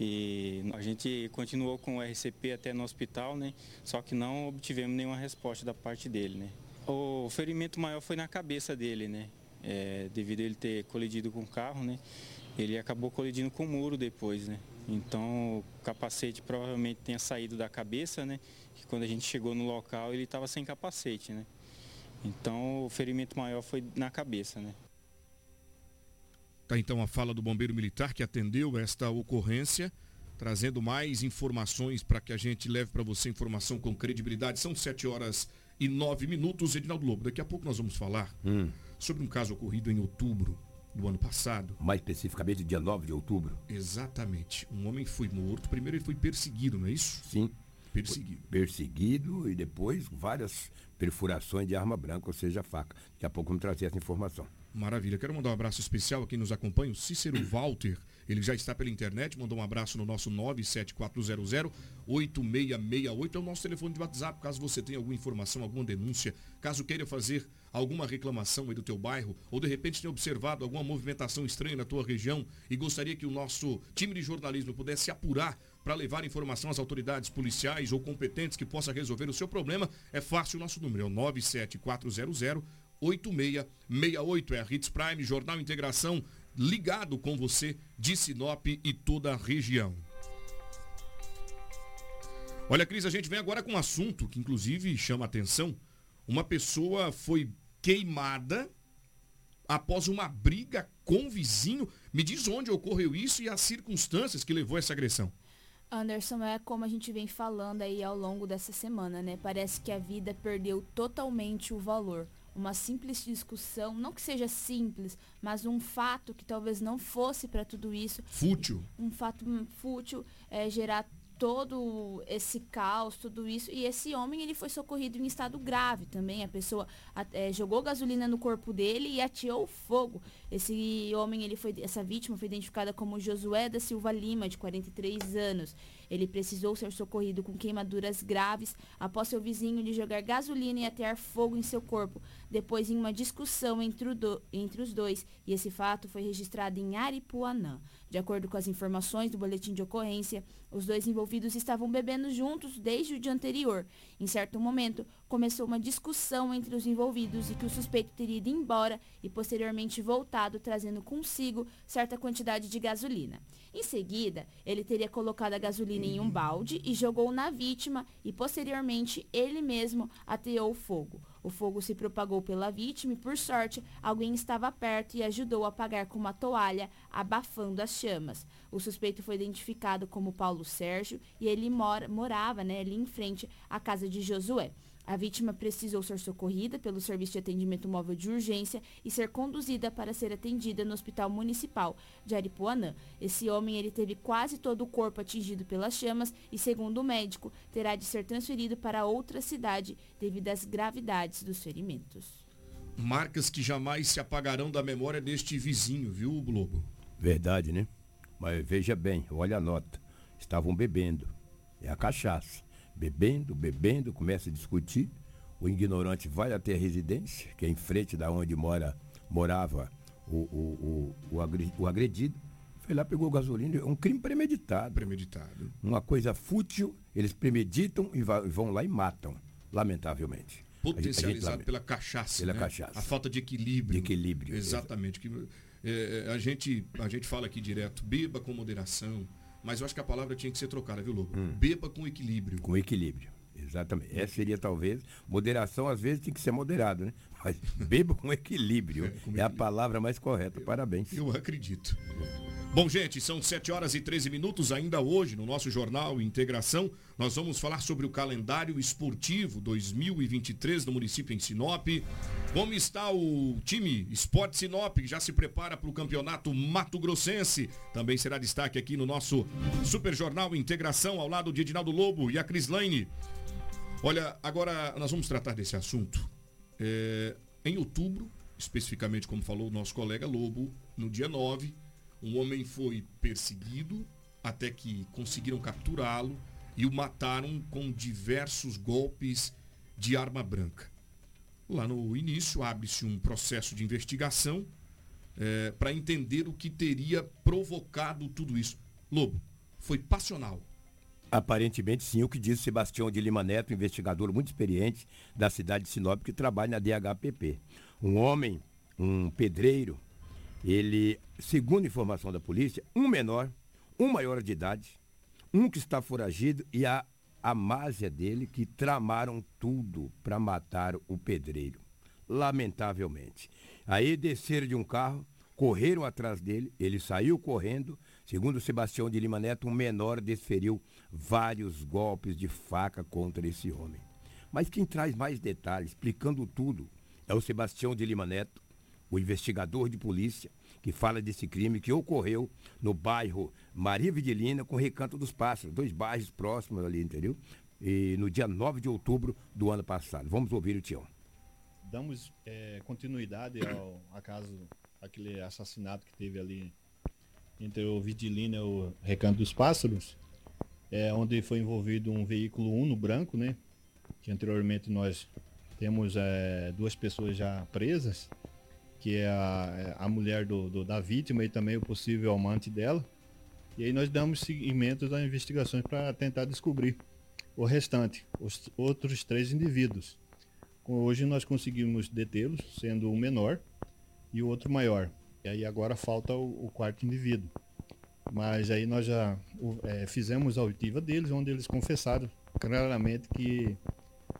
e a gente continuou com o R C P até no hospital, né? Só que não obtivemos nenhuma resposta da parte dele, né? O ferimento maior foi na cabeça dele, né? É, devido a ele ter colidido com o carro, né? Ele acabou colidindo com o muro depois, né? Então o capacete provavelmente tenha saído da cabeça, né? Que quando a gente chegou no local ele estava sem capacete, né? Então o ferimento maior foi na cabeça, né? Tá, então a fala do bombeiro militar que atendeu esta ocorrência, trazendo mais informações para que a gente leve para você informação com credibilidade. São sete horas e nove minutos, Edinaldo Lobo. Daqui a pouco nós vamos falar hum. sobre um caso ocorrido em outubro do ano passado. Mais especificamente dia nove de outubro. Exatamente. Um homem foi morto. Primeiro ele foi perseguido, não é isso? Sim. Perseguido. Perseguido e depois várias perfurações de arma branca, ou seja, faca. Daqui a pouco vamos trazer essa informação. Maravilha. Quero mandar um abraço especial a quem nos acompanha, o Cícero Walter. Ele já está pela internet, mandou um abraço no nosso nove sete quatro zero zero oito seis seis oito, é o nosso telefone de WhatsApp, caso você tenha alguma informação, alguma denúncia, caso queira fazer alguma reclamação aí do teu bairro, ou de repente tenha observado alguma movimentação estranha na tua região e gostaria que o nosso time de jornalismo pudesse apurar para levar informação às autoridades policiais ou competentes que possa resolver o seu problema, é fácil o nosso número, é o nove sete quatro zero zero oito seis seis oito, é a Hits Prime, Jornal Integração, ligado com você de Sinop e toda a região. Olha, Cris, a gente vem agora com um assunto que inclusive chama a atenção. Uma pessoa foi queimada após uma briga com vizinho. Me diz onde ocorreu isso e as circunstâncias que levou a essa agressão. Anderson, é como a gente vem falando aí ao longo dessa semana, né? Parece que a vida perdeu totalmente o valor. Uma simples discussão, não que seja simples, mas um fato que talvez não fosse para tudo isso. Fútil. Um fato fútil, é, gerar todo esse caos, tudo isso. E esse homem, ele foi socorrido em estado grave também. A pessoa é, jogou gasolina no corpo dele e ateou fogo. Esse homem, ele foi, essa vítima foi identificada como Josué da Silva Lima, de quarenta e três anos. Ele precisou ser socorrido com queimaduras graves após seu vizinho lhe jogar gasolina e atear fogo em seu corpo, depois em uma discussão entre, o do, entre os dois, e esse fato foi registrado em Aripuanã. De acordo com as informações do boletim de ocorrência, os dois envolvidos estavam bebendo juntos desde o dia anterior. Em certo momento, começou uma discussão entre os envolvidos e que o suspeito teria ido embora e posteriormente voltado, trazendo consigo certa quantidade de gasolina. Em seguida, ele teria colocado a gasolina em um balde e jogou na vítima e posteriormente ele mesmo ateou o fogo. O fogo se propagou pela vítima e, por sorte, alguém estava perto e ajudou a apagar com uma toalha, abafando as chamas. O suspeito foi identificado como Paulo Sérgio e ele mora, morava né, ali em frente à casa de Josué. A vítima precisou ser socorrida pelo Serviço de Atendimento Móvel de Urgência e ser conduzida para ser atendida no Hospital Municipal de Aripuanã. Esse homem ele teve quase todo o corpo atingido pelas chamas e, segundo o médico, terá de ser transferido para outra cidade devido às gravidades dos ferimentos. Marcas que jamais se apagarão da memória deste vizinho, viu, Globo? Verdade, né? Mas veja bem, olha a nota. Estavam bebendo. É a cachaça. Bebendo, bebendo, começa a discutir. O ignorante vai até a residência, que é em frente da onde mora, morava o, o, o, o agredido. Foi lá, pegou gasolina. É um crime premeditado. Premeditado. Uma coisa fútil, eles premeditam e vão lá e matam, lamentavelmente. Potencializado a gente, a gente, pela cachaça. Pela né? cachaça. A falta de equilíbrio. De equilíbrio. Exatamente. Que, é, a, gente, a gente fala aqui direto, beba com moderação. Mas eu acho que a palavra tinha que ser trocada, viu, Lobo? Hum. Beba com equilíbrio. Com equilíbrio, exatamente. Essa seria talvez... Moderação, às vezes, tem que ser moderado, né? Mas beba com equilíbrio. É, com equilíbrio. É a palavra mais correta. Eu, Parabéns. Eu acredito. Bom, gente, são sete horas e treze minutos. Ainda hoje, no nosso Jornal Integração, nós vamos falar sobre o calendário esportivo dois mil e vinte e três do município em Sinop. Como está o time Sport Sinop, que já se prepara para o campeonato Mato Grossense. Também será destaque aqui no nosso Super Jornal Integração, ao lado de Edinaldo Lobo e a Cris Lane. Olha, agora nós vamos tratar desse assunto. É, em outubro, especificamente como falou o nosso colega Lobo, no dia nove, um homem foi perseguido até que conseguiram capturá-lo e o mataram com diversos golpes de arma branca. Lá no início, abre-se um processo de investigação é, para entender o que teria provocado tudo isso. Lobo, foi passional. Aparentemente, sim, o que diz Sebastião de Lima Neto, investigador muito experiente da cidade de Sinop, que trabalha na D H P P. Um homem, um pedreiro, ele, segundo informação da polícia, um menor, um maior de idade, um que está foragido e a A máfia dele, que tramaram tudo para matar o pedreiro, lamentavelmente. Aí desceram de um carro, correram atrás dele, ele saiu correndo. Segundo Sebastião de Lima Neto, um menor desferiu vários golpes de faca contra esse homem. Mas quem traz mais detalhes, explicando tudo, é o Sebastião de Lima Neto, o investigador de polícia, que fala desse crime que ocorreu no bairro Maria Vidilina com Recanto dos Pássaros, dois bairros próximos ali, entendeu? E no dia nove de outubro do ano passado. Vamos ouvir o Tião. damos é, continuidade ao acaso, aquele assassinato que teve ali entre o Vidilina e o Recanto dos Pássaros, é, onde foi envolvido um veículo Uno branco, né? Que anteriormente nós temos é, duas pessoas já presas, que é a, a mulher do, do, da vítima e também o possível amante dela. E aí nós damos seguimento às investigações para tentar descobrir o restante, os outros três indivíduos. Hoje nós conseguimos detê-los, sendo um menor e o outro maior. E aí agora falta o, o quarto indivíduo. Mas aí nós já é, fizemos a auditiva deles, onde eles confessaram claramente que,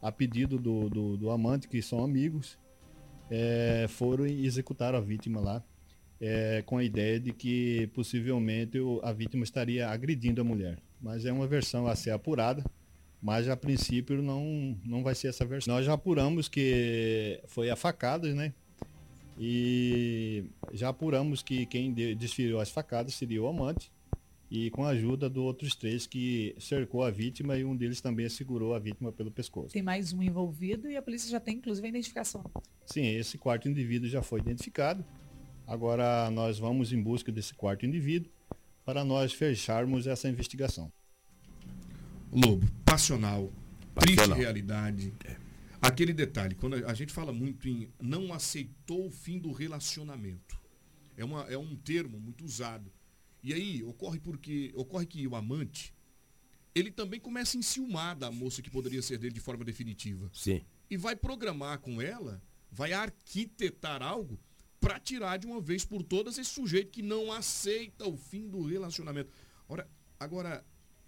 a pedido do, do, do amante, que são amigos, é, foram executar a vítima lá. É, com a ideia de que possivelmente a vítima estaria agredindo a mulher. Mas é uma versão a ser apurada, mas a princípio não, não vai ser essa versão. Nós já apuramos que foi a facadas, né? E já apuramos que quem desferiu as facadas seria o amante, e com a ajuda dos outros três que cercou a vítima, e um deles também segurou a vítima pelo pescoço. Tem mais um envolvido e a polícia já tem inclusive a identificação. Sim, esse quarto indivíduo já foi identificado. Agora nós vamos em busca desse quarto indivíduo para nós fecharmos essa investigação. Lobo, passional, passional. Triste realidade. É. Aquele detalhe, quando a gente fala muito em não aceitou o fim do relacionamento. É, uma, é um termo muito usado. E aí ocorre, porque, ocorre que o amante, ele também começa a enciumar da moça que poderia ser dele de forma definitiva. Sim. E vai programar com ela, vai arquitetar algo para tirar de uma vez por todas esse sujeito que não aceita o fim do relacionamento. Ora, agora,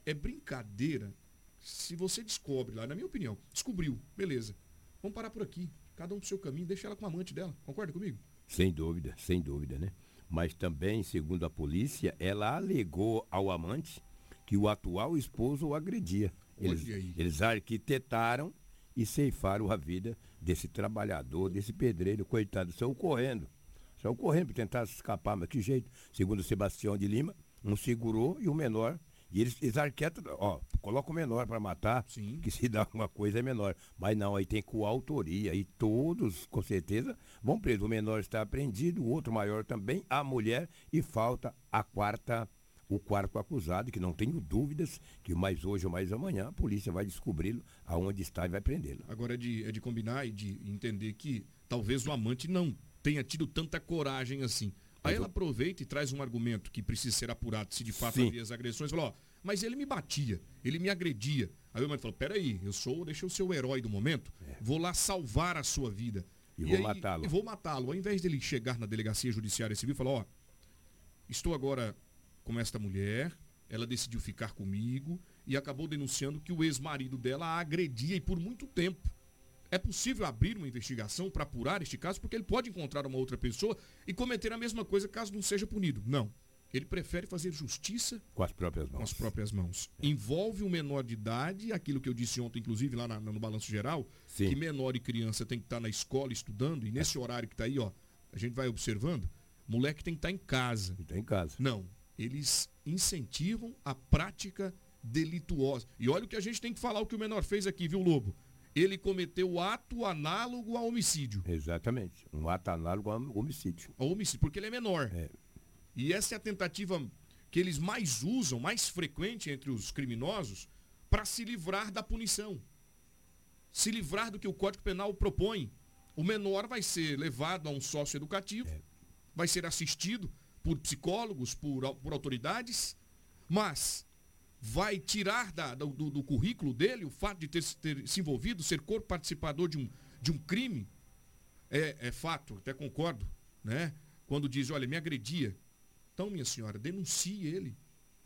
é brincadeira se você descobre lá, na minha opinião, descobriu, beleza, vamos parar por aqui, cada um pro seu caminho, deixa ela com a amante dela, concorda comigo? Sem dúvida, sem dúvida, né? Mas também, segundo a polícia, ela alegou ao amante que o atual esposo o agredia. Eles, eles arquitetaram e ceifaram a vida desse trabalhador, desse pedreiro, coitado, saiu correndo. Saiu correndo para tentar escapar, mas que jeito. Segundo Sebastião de Lima, um segurou e o menor. E eles, eles arquetam, ó, colocam o menor para matar, sim, que se dá alguma coisa é menor. Mas não, aí tem coautoria. E todos, com certeza, vão presos. O menor está apreendido, o outro maior também, a mulher, e falta a quarta, o quarto acusado, que não tenho dúvidas que mais hoje ou mais amanhã a polícia vai descobri-lo, aonde está, e vai prendê-lo. Agora é de, é de combinar e de entender que talvez o amante não tenha tido tanta coragem assim. Aí ela aproveita e traz um argumento que precisa ser apurado, se de fato havia as agressões. Falou, ó, mas ele me batia, ele me agredia. Aí o amante falou, peraí, eu sou, deixa eu ser o herói do momento, é. vou lá salvar a sua vida. E, e vou aí, matá-lo. E vou matá-lo. Ao invés dele chegar na delegacia judiciária civil e falar, ó, estou agora com esta mulher, ela decidiu ficar comigo e acabou denunciando que o ex-marido dela a agredia, e por muito tempo. É possível abrir uma investigação para apurar este caso, porque ele pode encontrar uma outra pessoa e cometer a mesma coisa caso não seja punido. Não. Ele prefere fazer justiça com as próprias mãos. Com as próprias mãos. É. Envolve o menor de idade, aquilo que eu disse ontem, inclusive, lá na, no Balanço Geral, sim, que menor e criança tem que estar na escola estudando, e nesse é. horário que está aí, ó, a gente vai observando, moleque tem que estar em casa. Está em casa. Não. Eles incentivam a prática delituosa. E olha o que a gente tem que falar, o que o menor fez aqui, viu, Lobo? Ele cometeu ato análogo ao homicídio. Exatamente. Um ato análogo ao homicídio. Ao homicídio, porque ele é menor. É. E essa é a tentativa que eles mais usam, mais frequente entre os criminosos, para se livrar da punição. Se livrar do que o Código Penal propõe. O menor vai ser levado a um sócio educativo, é. vai ser assistido por psicólogos, por, por autoridades, mas vai tirar da, do, do currículo dele o fato de ter, ter se envolvido, ser corpo participador de um, de um crime. É, é fato, até concordo, né? Quando diz, olha, me agredia. Então, minha senhora, denuncie ele,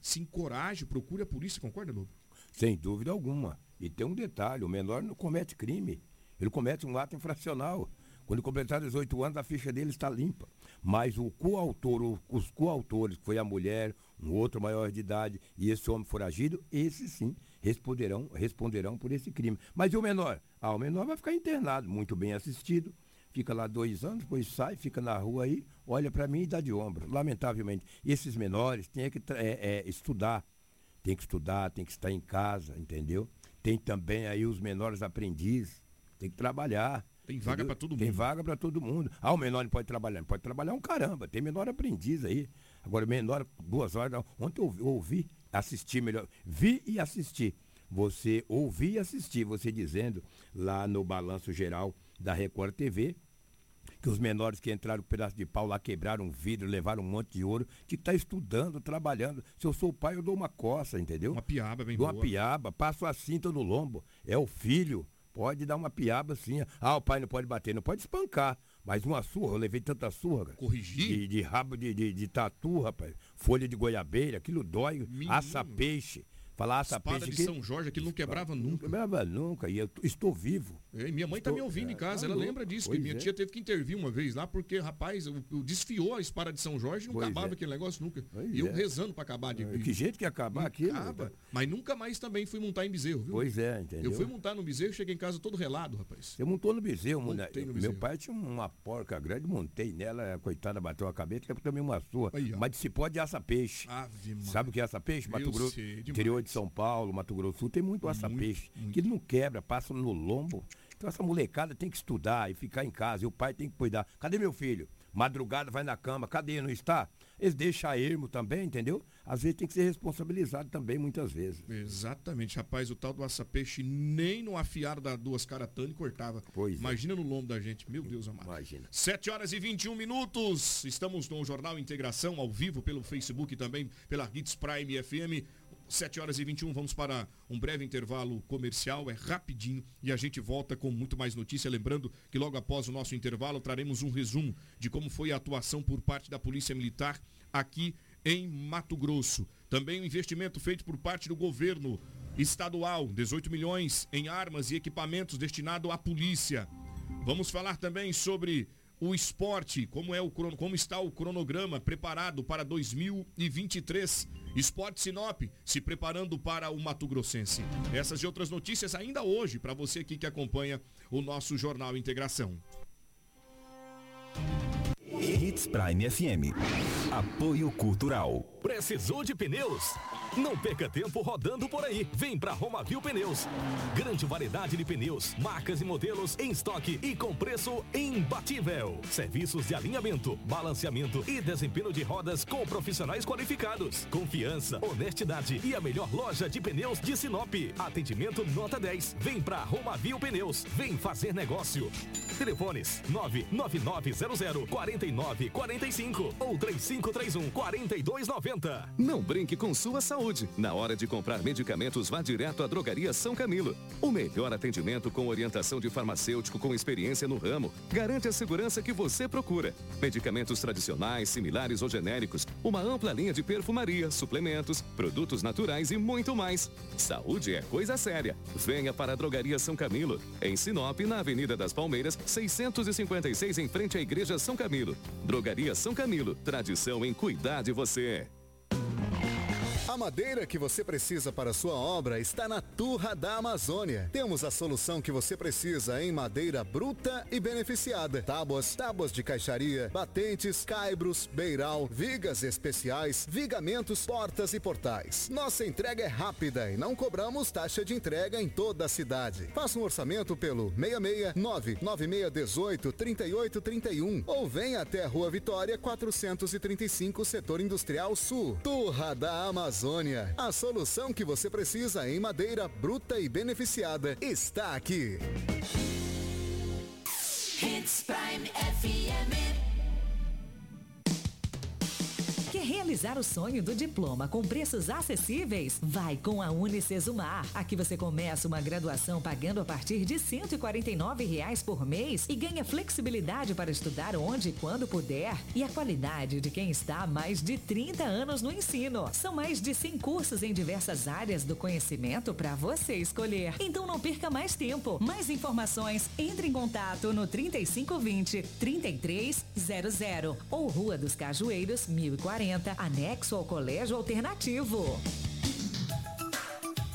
se encoraje, procure a polícia, concorda, Lobo? Sem dúvida alguma. E tem um detalhe, o menor não comete crime, ele comete um ato infracional. Quando completar dezoito anos, a ficha dele está limpa. Mas o coautor, os coautores, que foi a mulher, um outro maior de idade, e esse homem foragido, esses sim responderão, responderão por esse crime. Mas e o menor? Ah, o menor vai ficar internado, muito bem assistido. Fica lá dois anos, depois sai, fica na rua aí, olha para mim e dá de ombro. Lamentavelmente, esses menores têm que é, é, estudar. Tem que estudar, tem que estar em casa, entendeu? Tem também aí os menores aprendizes, tem que trabalhar. Tem vaga para todo mundo. Tem vaga para todo mundo. Ah, o menor não pode trabalhar. Não pode trabalhar um caramba. Tem menor aprendiz aí. Agora, menor, duas horas. Ontem eu ouvi, assisti melhor. Vi e assisti. Você ouvi e assisti. Você dizendo lá no Balanço Geral da Record T V que os menores que entraram com um pedaço de pau lá, quebraram um vidro, levaram um monte de ouro, que está estudando, trabalhando. Se eu sou o pai, eu dou uma coça, entendeu? Uma piaba bem dou boa. Dou uma piaba, passo a cinta no lombo. É o filho. Pode dar uma piaba sim. Ah, o pai não pode bater, não pode espancar. Mas uma surra, eu levei tanta surra. Corrigir? De, de rabo de, de, de tatu, rapaz. Folha de goiabeira, aquilo dói. Menino. Aça-peixe. Falar espada de que... São Jorge, aquilo não quebrava nunca. Não quebrava nunca, e eu estou vivo. É, minha mãe está estou... me ouvindo é, em casa, tá ela louco. Lembra disso, pois que minha é. tia teve que intervir uma vez lá, porque, rapaz, eu, eu desfiou a espada de São Jorge e não pois acabava é. aquele negócio nunca. Pois e eu é. rezando para acabar de é. Que jeito que ia acabar aquilo? Acaba. Mas nunca mais também fui montar em bezerro, viu? Pois é, entendeu? Eu fui montar no bezerro, cheguei em casa todo relado, rapaz. Eu montou no bezerro, montei moleque. No bezerro. Meu pai tinha uma porca grande, montei nela, a coitada bateu a cabeça, que também uma sua. Aí, mas se pode aça-peixe. Sabe o que é aça-peixe? Mato Grosso, interior de São Paulo, Mato Grosso do Sul, tem muito aça-peixe, que ele não quebra, passa no lombo. Então essa molecada tem que estudar e ficar em casa, e o pai tem que cuidar. Cadê meu filho? Madrugada vai na cama, cadê? Não está? Eles deixam ermo também, entendeu? Às vezes tem que ser responsabilizado também, muitas vezes. Exatamente, rapaz, o tal do aça-peixe nem no afiar da duas caratãs cortava. Pois imagina é. no lombo da gente, meu Deus amado. Imagina. sete horas e vinte e um minutos, estamos no Jornal Integração, ao vivo pelo Facebook e também pela Hits Prime F M. sete horas e vinte e um, vamos para um breve intervalo comercial, é rapidinho e a gente volta com muito mais notícia. Lembrando que logo após o nosso intervalo traremos um resumo de como foi a atuação por parte da Polícia Militar aqui em Mato Grosso. Também um investimento feito por parte do governo estadual, dezoito milhões em armas e equipamentos destinado à polícia. Vamos falar também sobre o esporte, como, é o, como está o cronograma preparado para dois mil e vinte e três. Sport Sinop se preparando para o Mato Grossense. Essas e outras notícias ainda hoje para você aqui que acompanha o nosso Jornal Integração. Hits Prime F M. Apoio cultural. Precisou de pneus? Não perca tempo rodando por aí. Vem pra Romavio Pneus. Grande variedade de pneus, marcas e modelos em estoque e com preço imbatível. Serviços de alinhamento, balanceamento e desempenho de rodas com profissionais qualificados. Confiança, honestidade e a melhor loja de pneus de Sinop. Atendimento nota dez. Vem pra Romavio Pneus. Vem fazer negócio. Telefones nove nove nove zero zero quatro nove quatro cinco ou três cinco três um quatro dois nove zero. Não brinque com sua saúde. Na hora de comprar medicamentos, vá direto à Drogaria São Camilo. O melhor atendimento com orientação de farmacêutico com experiência no ramo garante a segurança que você procura. Medicamentos tradicionais, similares ou genéricos, uma ampla linha de perfumaria, suplementos, produtos naturais e muito mais. Saúde é coisa séria. Venha para a Drogaria São Camilo, em Sinop, na Avenida das Palmeiras, seiscentos e cinquenta e seis, em frente à Igreja São Camilo. Drogaria São Camilo, tradição em cuidar de você. A madeira que você precisa para sua obra está na Torra da Amazônia. Temos a solução que você precisa em madeira bruta e beneficiada. Tábuas, tábuas de caixaria, batentes, caibros, beiral, vigas especiais, vigamentos, portas e portais. Nossa entrega é rápida e não cobramos taxa de entrega em toda a cidade. Faça um orçamento pelo seis seis nove nove seis um oito três oito três um ou venha até a Rua Vitória quatrocentos e trinta e cinco, Setor Industrial Sul. Torra da Amazônia. A solução que você precisa em madeira bruta e beneficiada está aqui. Hits Prime F M. Quer realizar o sonho do diploma com preços acessíveis? Vai com a Unicesumar. Aqui você começa uma graduação pagando a partir de cento e quarenta e nove reais por mês e ganha flexibilidade para estudar onde e quando puder. E a qualidade de quem está há mais de trinta anos no ensino. São mais de cem cursos em diversas áreas do conhecimento para você escolher. Então não perca mais tempo. Mais informações, entre em contato no trinta e cinco vinte, trinta e três zero zero ou Rua dos Cajueiros, mil e quarenta. Anexo ao Colégio Alternativo.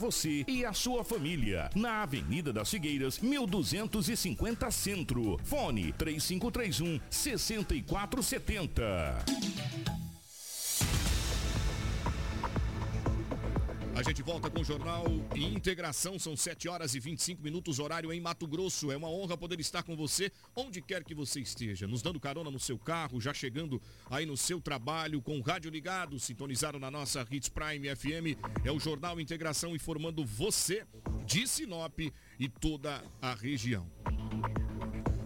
você e a sua família. Na Avenida das Figueiras, mil duzentos e cinquenta Centro. Fone três cinco três um, seis quatro sete zero. A gente volta com o Jornal Integração, são sete horas e vinte e cinco minutos, horário em Mato Grosso. É uma honra poder estar com você, onde quer que você esteja, nos dando carona no seu carro, já chegando aí no seu trabalho, com o rádio ligado, sintonizado na nossa Hits Prime F M. É o Jornal Integração informando você de Sinop e toda a região.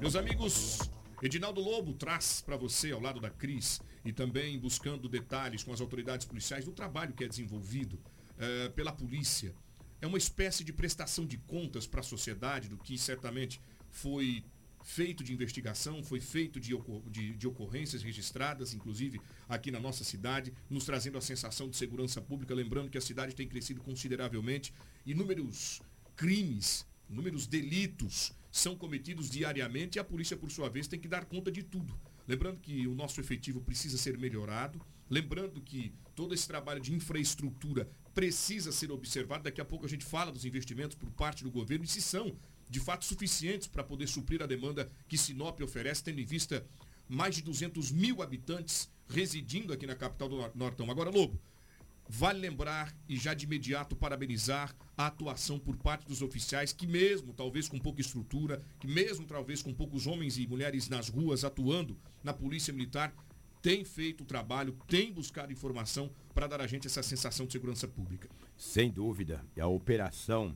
Meus amigos, Edinaldo Lobo traz para você, ao lado da Cris, e também buscando detalhes com as autoridades policiais do trabalho que é desenvolvido Uh, pela polícia. É uma espécie de prestação de contas para a sociedade do que certamente foi feito de investigação, foi feito de, ocor- de, de ocorrências registradas, inclusive aqui na nossa cidade, nos trazendo a sensação de segurança pública, lembrando que a cidade tem crescido consideravelmente. Inúmeros crimes, inúmeros delitos são cometidos diariamente e a polícia, por sua vez, tem que dar conta de tudo. Lembrando que o nosso efetivo precisa ser melhorado, lembrando que todo esse trabalho de infraestrutura precisa ser observado. Daqui a pouco a gente fala dos investimentos por parte do governo e se são, de fato, suficientes para poder suprir a demanda que Sinop oferece, tendo em vista mais de duzentos mil habitantes residindo aqui na capital do Nortão. Agora, Lobo, vale lembrar e já de imediato parabenizar a atuação por parte dos oficiais que, mesmo talvez com pouca estrutura, que mesmo talvez com poucos homens e mulheres nas ruas atuando na Polícia Militar, tem feito o trabalho, tem buscado informação para dar a gente essa sensação de segurança pública. Sem dúvida, a operação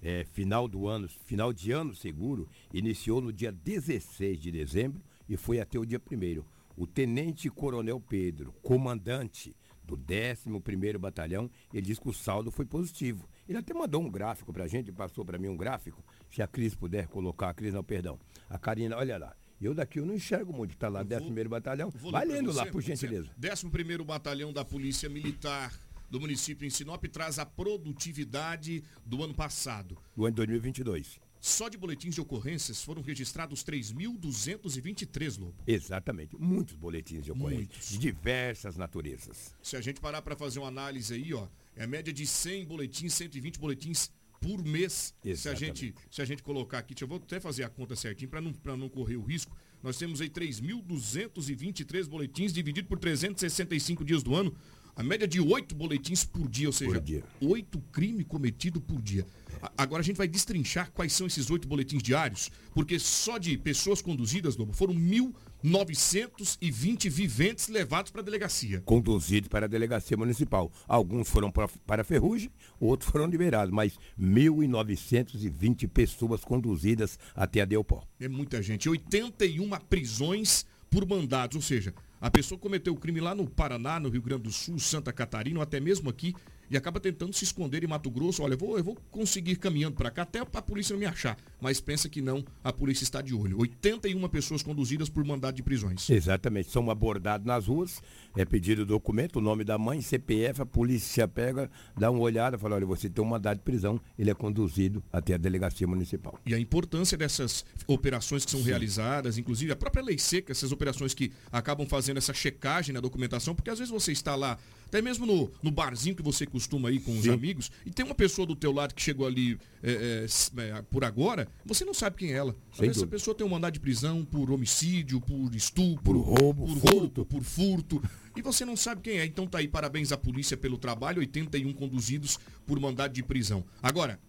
é, final do ano, final de ano seguro, iniciou no dia dezesseis de dezembro e foi até o dia primeiro. O Tenente Coronel Pedro, comandante do décimo primeiro Batalhão, ele disse que o saldo foi positivo. Ele até mandou um gráfico para a gente, passou para mim um gráfico, se a Cris puder colocar, a Cris não, perdão, a Karina, olha lá. Eu daqui eu não enxergo muito, está lá, décimo primeiro Batalhão. Vai lendo lá, por gentileza. décimo primeiro Batalhão da Polícia Militar do município em Sinop traz a produtividade do ano passado. Do ano dois mil e vinte e dois. Só de boletins de ocorrências foram registrados três mil duzentos e vinte e três, Lobo. Exatamente, muitos boletins de ocorrências, muitos, de diversas naturezas. Se a gente parar para fazer uma análise aí, ó, é a média de cem boletins, cento e vinte boletins por mês. Se a, gente, se a gente colocar aqui, eu vou até fazer a conta certinho para não, para não correr o risco. Nós temos aí três mil duzentos e vinte e três boletins dividido por trezentos e sessenta e cinco dias do ano. A média de oito boletins por dia, ou seja, oito crimes cometidos por dia. É. Agora a gente vai destrinchar quais são esses oito boletins diários, porque só de pessoas conduzidas, Lobo, foram mil novecentos e vinte viventes levados para a delegacia. Conduzidos para a delegacia municipal. Alguns foram para a ferrugem, outros foram liberados, mas mil novecentos e vinte pessoas conduzidas até a Delpó. É muita gente. oitenta e uma prisões por mandados, ou seja, a pessoa cometeu o crime lá no Paraná, no Rio Grande do Sul, Santa Catarina, ou até mesmo aqui, e acaba tentando se esconder em Mato Grosso. Olha, eu vou, eu vou conseguir caminhando para cá até a polícia não me achar. Mas pensa que não, a polícia está de olho. oitenta e uma pessoas conduzidas por mandado de prisões. Exatamente, são abordados nas ruas, é pedido documento, o nome da mãe, C P F, a polícia pega, dá uma olhada, fala, olha, você tem um mandado de prisão, ele é conduzido até a delegacia municipal. E a importância dessas operações que são, sim, realizadas, inclusive a própria lei seca, essas operações que acabam fazendo essa checagem na documentação, porque às vezes você está lá, até mesmo no, no barzinho que você costuma ir com, sim, os amigos, e tem uma pessoa do teu lado que chegou ali é, é, por agora, você não sabe quem é ela. Às vezes essa pessoa tem um mandado de prisão por homicídio, por estupro, por roubo, por furto. Roubo, por furto. E você não sabe quem é. Então tá aí, parabéns à polícia pelo trabalho, oitenta e um conduzidos por mandado de prisão. Agora,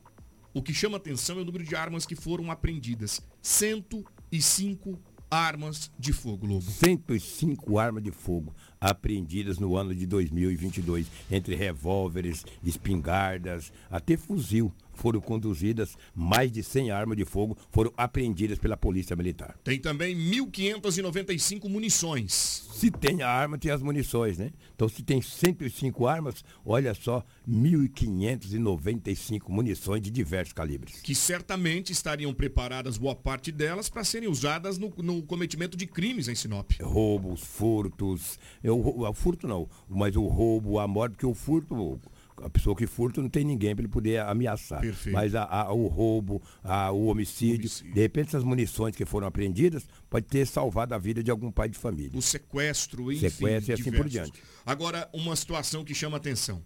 o que chama atenção é o número de armas que foram apreendidas. cento e cinco armas de fogo, Lobo. cento e cinco armas de fogo. apreendidas no ano de dois mil e vinte e dois, entre revólveres, espingardas, até fuzil. Foram conduzidas mais de cem armas de fogo, foram apreendidas pela Polícia Militar. Tem também mil quinhentas e noventa e cinco munições. Se tem a arma, tem as munições, né? Então, se tem cento e cinco armas, olha só, mil quinhentas e noventa e cinco munições de diversos calibres. Que certamente estariam preparadas, boa parte delas, para serem usadas no, no cometimento de crimes em Sinop. Roubos, furtos, eu, furto não, mas o roubo, a morte, porque o furto... A pessoa que furta não tem ninguém para ele poder ameaçar. Perfeito. Mas a, a, o roubo, a, o homicídio, homicídio, de repente essas munições que foram apreendidas, pode ter salvado a vida de algum pai de família. O sequestro, enfim. Sequestro e assim diversos. Por diante. Agora, uma situação que chama atenção.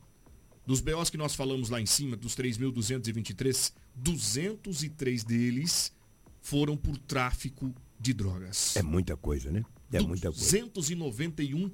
Dos B Os que nós falamos lá em cima, dos três mil duzentos e vinte e três, duzentos e três deles foram por tráfico de drogas. É muita coisa, né? É muita coisa. duzentos e noventa e um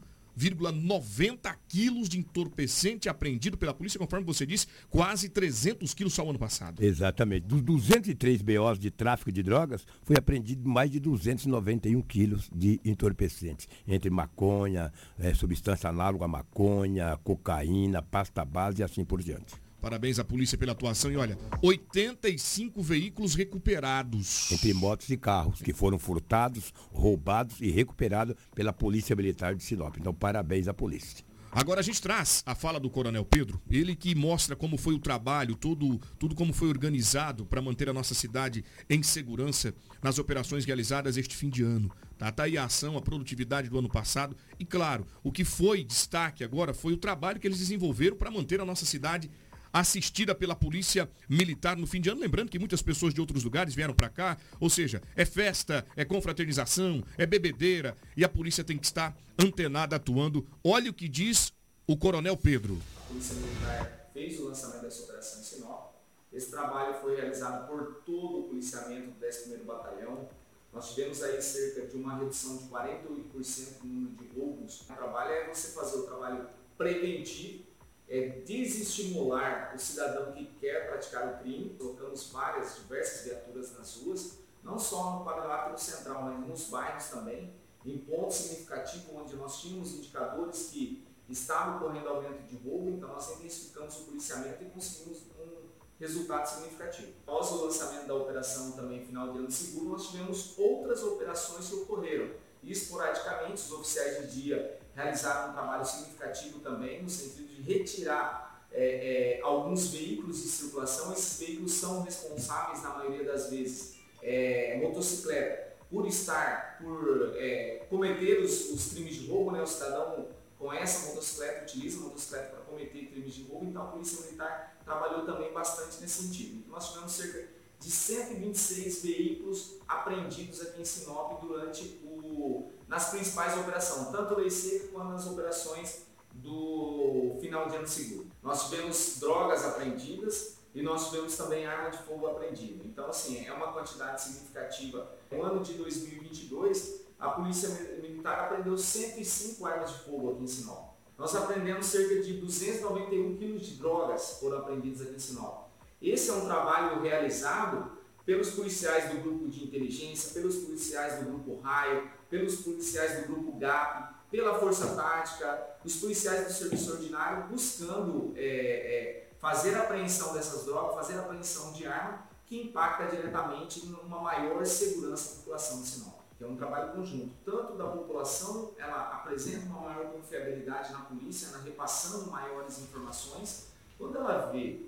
noventa quilos de entorpecente apreendido pela polícia, conforme você disse, quase trezentos quilos só o ano passado. Exatamente. Dos duzentos e três B Os de tráfico de drogas, foi apreendido mais de duzentos e noventa e um quilos de entorpecentes, entre maconha, é, substância análoga à maconha, cocaína, pasta base e assim por diante. Parabéns à polícia pela atuação e olha, oitenta e cinco veículos recuperados. Entre motos e carros que foram furtados, roubados e recuperados pela Polícia Militar de Sinop. Então, parabéns à polícia. Agora a gente traz a fala do Coronel Pedro, ele que mostra como foi o trabalho, tudo, tudo como foi organizado para manter a nossa cidade em segurança nas operações realizadas este fim de ano. Tá, tá aí a ação, a produtividade do ano passado e, claro, o que foi destaque agora foi o trabalho que eles desenvolveram para manter a nossa cidade assistida pela Polícia Militar no fim de ano. Lembrando que muitas pessoas de outros lugares vieram para cá, ou seja, é festa, é confraternização, é bebedeira, e a polícia tem que estar antenada, atuando. Olha o que diz o Coronel Pedro. A Polícia Militar fez o lançamento dessa operação em Sinop. Esse trabalho foi realizado por todo o policiamento do décimo primeiro Batalhão. Nós tivemos aí cerca de uma redução de quarenta e oito por cento no número de roubos. O trabalho é você fazer o trabalho preventivo, é desestimular o cidadão que quer praticar o crime. Colocamos várias, diversas viaturas nas ruas, não só no quadrilátero central, mas nos bairros também, em ponto significativo onde nós tínhamos indicadores que estava ocorrendo aumento de roubo, então nós intensificamos o policiamento e conseguimos um resultado significativo. Após o lançamento da operação também final de ano seguro, nós tivemos outras operações que ocorreram, e esporadicamente os oficiais de dia realizaram um trabalho significativo também, no sentido de retirar é, é, alguns veículos de circulação. Esses veículos são responsáveis, na maioria das vezes, é, motocicleta, por estar, por é, cometer os, os crimes de roubo, né? O cidadão conhece a motocicleta, utiliza a motocicleta para cometer crimes de roubo, então a Polícia Militar trabalhou também bastante nesse sentido. Então, nós tivemos cerca de cento e vinte e seis veículos apreendidos aqui em Sinop durante o, nas principais operações, tanto lei seca quanto nas operações do final de ano seguro. Nós tivemos drogas apreendidas e nós tivemos também arma de fogo apreendida. Então, assim, é uma quantidade significativa. No ano de dois mil e vinte e dois, a Polícia Militar apreendeu cento e cinco armas de fogo aqui em Sinop. Nós apreendemos cerca de duzentos e noventa e um quilos de drogas foram apreendidas aqui em Sinop. Esse é um trabalho realizado pelos policiais do grupo de inteligência, pelos policiais do grupo Raio, pelos policiais do grupo G A P, pela força tática, os policiais do serviço ordinário buscando é, é, fazer a apreensão dessas drogas, fazer a apreensão de arma, que impacta diretamente numa maior segurança da população do Sinop. É um trabalho conjunto, tanto da população, ela apresenta uma maior confiabilidade na polícia, ela repassando maiores informações. Quando ela vê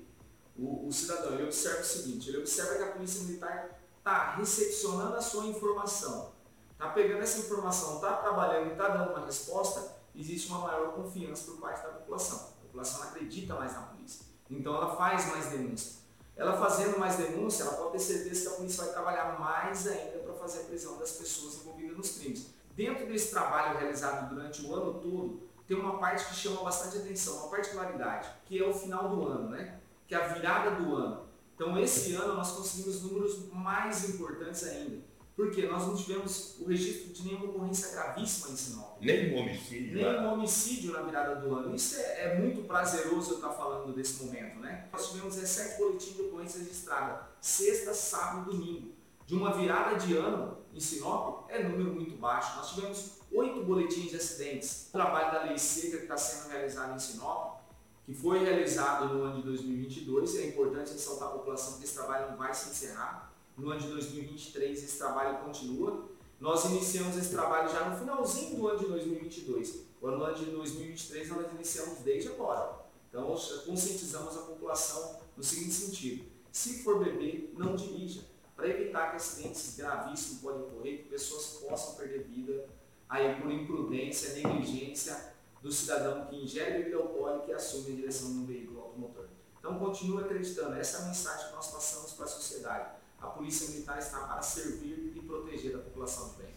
o, o cidadão, ele observa o seguinte, ele observa que a Polícia Militar está recepcionando a sua informação, está pegando essa informação, está trabalhando e está dando uma resposta, existe uma maior confiança por parte da população. A população acredita mais na polícia. Então ela faz mais denúncia. Ela fazendo mais denúncia, ela pode ter certeza que a polícia vai trabalhar mais ainda para fazer a prisão das pessoas envolvidas nos crimes. Dentro desse trabalho realizado durante o ano todo, tem uma parte que chama bastante atenção, uma particularidade, que é o final do ano, né? Que é a virada do ano. Então esse ano nós conseguimos números mais importantes ainda. Porque nós não tivemos o registro de nenhuma ocorrência gravíssima em Sinop. Nem um homicídio. Nem um homicídio na virada do ano. Isso é, é muito prazeroso eu estar falando desse momento, né? Nós tivemos dezessete boletins de ocorrência registrada, sexta, sábado e domingo. De uma virada de ano em Sinop é número muito baixo. Nós tivemos oito boletins de acidentes. O trabalho da Lei Seca que está sendo realizado em Sinop, que foi realizado no ano de dois mil e vinte e dois, é importante ressaltar à população que esse trabalho não vai se encerrar. No ano de dois mil e vinte e três esse trabalho continua. Nós iniciamos esse trabalho já no finalzinho do ano de dois mil e vinte e dois. O ano de dois mil e vinte e três nós iniciamos desde agora. Então, conscientizamos a população no seguinte sentido: se for beber, não dirija, para evitar que acidentes gravíssimos podem ocorrer, que pessoas possam perder vida aí por imprudência, negligência do cidadão que ingere bebida alcoólica e assume a direção de um veículo automotor. Então, continue acreditando, essa é a mensagem que nós passamos para a sociedade. A Polícia Militar está para servir e proteger a população de bem.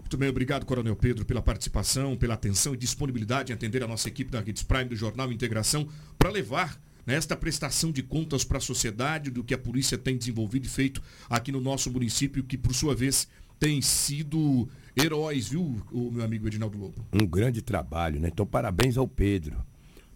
Muito bem, obrigado, Coronel Pedro, pela participação, pela atenção e disponibilidade em atender a nossa equipe da Hits Prime do Jornal Integração para levar nesta prestação de contas para a sociedade do que a polícia tem desenvolvido e feito aqui no nosso município, que por sua vez tem sido heróis, viu, o meu amigo Edinaldo Lobo? Um grande trabalho, né? Então, parabéns ao Pedro.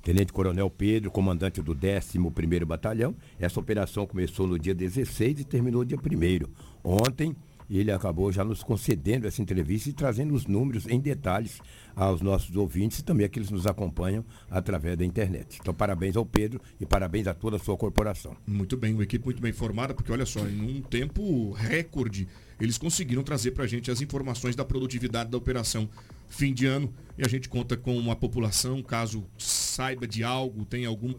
Tenente Coronel Pedro, comandante do décimo primeiro Batalhão. Essa operação começou no dia dezesseis e terminou no dia primeiro. Ontem, e ele acabou já nos concedendo essa entrevista e trazendo os números em detalhes aos nossos ouvintes e também àqueles que nos acompanham através da internet. Então, parabéns ao Pedro e parabéns a toda a sua corporação. Muito bem, uma equipe muito bem formada, porque olha só, em um tempo recorde, eles conseguiram trazer para a gente as informações da produtividade da operação fim de ano. E a gente conta com a população, caso saiba de algo, tenha alguma,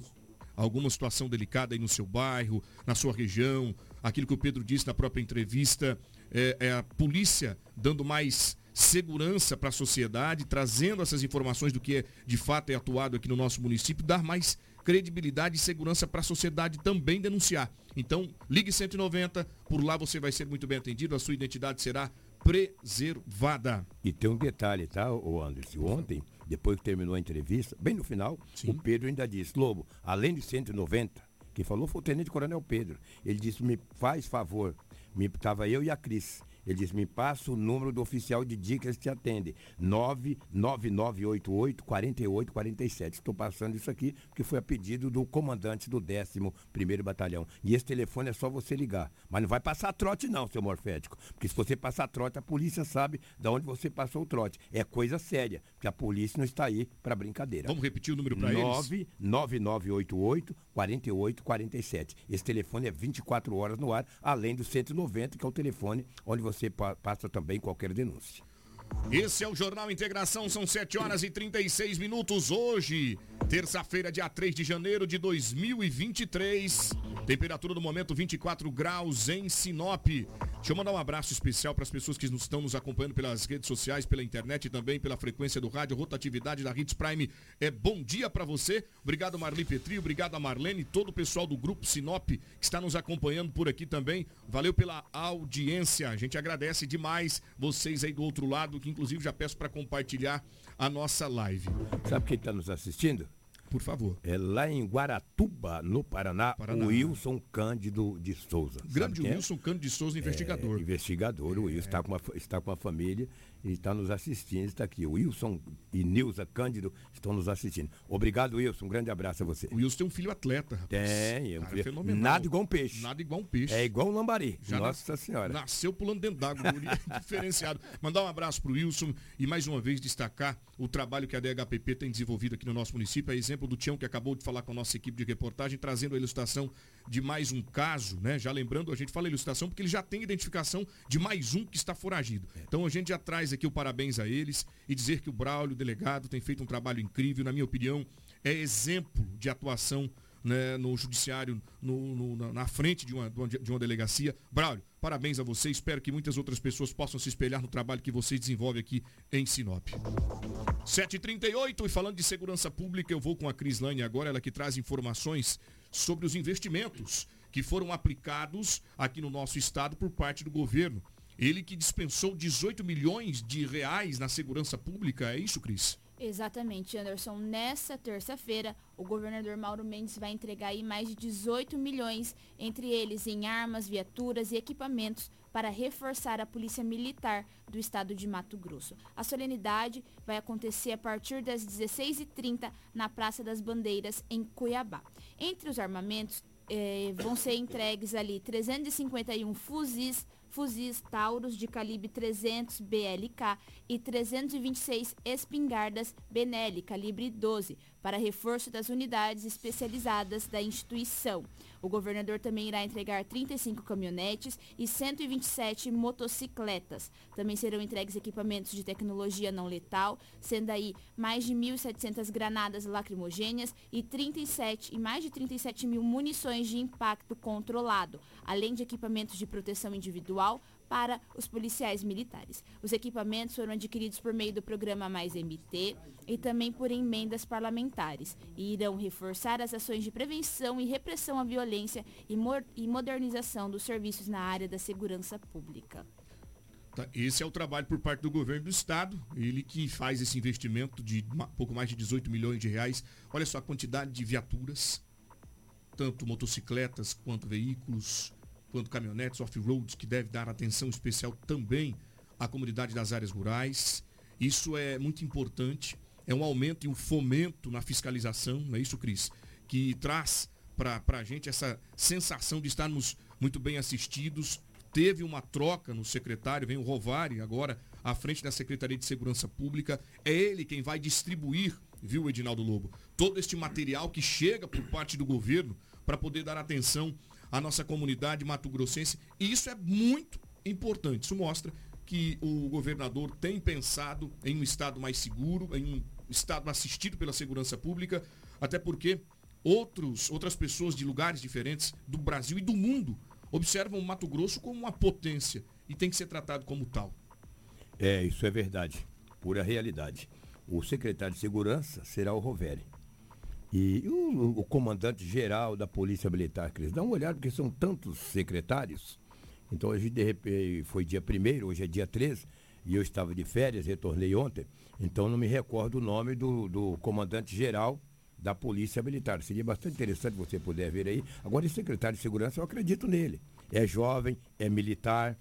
alguma situação delicada aí no seu bairro, na sua região, aquilo que o Pedro disse na própria entrevista. É, é a polícia dando mais segurança para a sociedade, trazendo essas informações do que é, de fato é atuado aqui no nosso município, dar mais credibilidade e segurança para a sociedade também denunciar. Então, ligue cento e noventa, por lá você vai ser muito bem atendido, a sua identidade será preservada. E tem um detalhe, tá, Anderson? Ontem, depois que terminou a entrevista, bem no final, sim, o Pedro ainda disse: Lobo, além de cento e noventa, quem falou foi o Tenente Coronel Pedro. Ele disse: me faz favor. Estava eu e a Cris. Ele disse: me passa o número do oficial de dia que eles te atendem. nove nove nove oito oito, quatro oito quatro sete. Estou passando isso aqui, porque foi a pedido do comandante do décimo primeiro Batalhão. E esse telefone é só você ligar. Mas não vai passar trote não, seu morfético. Porque se você passar trote, a polícia sabe de onde você passou o trote. É coisa séria, porque a polícia não está aí para brincadeira. Vamos repetir o número para eles? nove nove nove oito oito, quatro oito quatro sete. Esse telefone é vinte e quatro horas no ar, além do cento e noventa, que é o telefone onde você... Você passa também qualquer denúncia. Esse é o Jornal Integração, são sete horas e trinta e seis minutos. Hoje, terça-feira, dia três de janeiro de dois mil e vinte e três. Temperatura do momento vinte e quatro graus em Sinop. Deixa eu mandar um abraço especial para as pessoas que estão nos acompanhando pelas redes sociais, pela internet e também pela frequência do rádio. Rotatividade da Hits Prime é bom dia para você. Obrigado, Marli Petri, obrigado a Marlene, todo o pessoal do Grupo Sinop que está nos acompanhando por aqui também. Valeu pela audiência. A gente agradece demais vocês aí do outro lado, que inclusive já peço para compartilhar a nossa live. Sabe quem está nos assistindo? Por favor. É lá em Guaratuba, no Paraná, Paraná. O Wilson Cândido de Souza. Grande o Wilson é? Cândido de Souza, investigador. É, investigador, é. O Wilson está com, está com a família e está nos assistindo, está aqui. O Wilson e Nilza Cândido estão nos assistindo. Obrigado, Wilson, um grande abraço a você. O Wilson tem um filho atleta, rapaz. Tem, é um filho fenomenal. Nada igual um peixe. Nada igual um peixe. É igual um lambari. Já Nossa nas... Senhora. Nasceu pulando dentro d'água, diferenciado. Mandar um abraço para o Wilson e mais uma vez destacar o trabalho que a D H P P tem desenvolvido aqui no nosso município. É exemplo do Tião, que acabou de falar com a nossa equipe de reportagem, trazendo a ilustração de mais um caso, né? Já lembrando, a gente fala ilustração porque ele já tem identificação de mais um que está foragido. Então a gente já traz aqui o parabéns a eles e dizer que o Braulio, o delegado, tem feito um trabalho incrível, na minha opinião, é exemplo de atuação, né, no judiciário, no, no, na, na frente de uma, de uma delegacia. Braulio, parabéns a você, espero que muitas outras pessoas possam se espelhar no trabalho que você desenvolve aqui em Sinop. sete e trinta e oito, e falando de segurança pública, eu vou com a Cris Lane agora, ela que traz informações sobre os investimentos que foram aplicados aqui no nosso estado por parte do governo. Ele que dispensou dezoito milhões de reais na segurança pública, é isso, Cris? Exatamente, Anderson. Nessa terça-feira, o governador Mauro Mendes vai entregar aí mais de dezoito milhões, entre eles em armas, viaturas e equipamentos, para reforçar a Polícia Militar do Estado de Mato Grosso. A solenidade vai acontecer a partir das dezesseis e trinta na Praça das Bandeiras, em Cuiabá. Entre os armamentos, eh, vão ser entregues ali trezentos e cinquenta e um fuzis, fuzis Taurus de calibre trezentos B L K e trezentos e vinte e seis espingardas Benelli, calibre doze, para reforço das unidades especializadas da instituição. O governador também irá entregar trinta e cinco caminhonetes e cento e vinte e sete motocicletas. Também serão entregues equipamentos de tecnologia não letal, sendo aí mais de mil e setecentas granadas lacrimogêneas e, trinta e sete, e mais de trinta e sete mil munições de impacto controlado, além de equipamentos de proteção individual para os policiais militares. Os equipamentos foram adquiridos por meio do programa Mais M T e também por emendas parlamentares e irão reforçar as ações de prevenção e repressão à violência e, mo- e modernização dos serviços na área da segurança pública. Esse é o trabalho por parte do governo do estado, ele que faz esse investimento de pouco mais de dezoito milhões de reais. Olha só a quantidade de viaturas, tanto motocicletas quanto veículos, quanto caminhonetes off-roads, que deve dar atenção especial também à comunidade das áreas rurais. Isso é muito importante, é um aumento e um fomento na fiscalização, não é isso, Cris? Que traz para a gente essa sensação de estarmos muito bem assistidos. Teve uma troca no secretário, vem o Rovari agora à frente da Secretaria de Segurança Pública. É ele quem vai distribuir, viu, Edinaldo Lobo, todo este material que chega por parte do governo para poder dar atenção a nossa comunidade mato-grossense, e isso é muito importante. Isso mostra que o governador tem pensado em um estado mais seguro, em um estado assistido pela segurança pública, até porque outros, outras pessoas de lugares diferentes do Brasil e do mundo observam o Mato Grosso como uma potência e tem que ser tratado como tal. É, isso é verdade, pura realidade. O secretário de Segurança será o Roveri. E o, o comandante-geral da Polícia Militar, Cris, dá uma olhada, porque são tantos secretários. Então, hoje, de repente, foi dia primeiro, hoje é dia treze, e eu estava de férias, retornei ontem, então não me recordo o nome do, do comandante-geral da Polícia Militar. Seria bastante interessante você puder ver aí. Agora, esse secretário de Segurança, eu acredito nele. É jovem, é militar,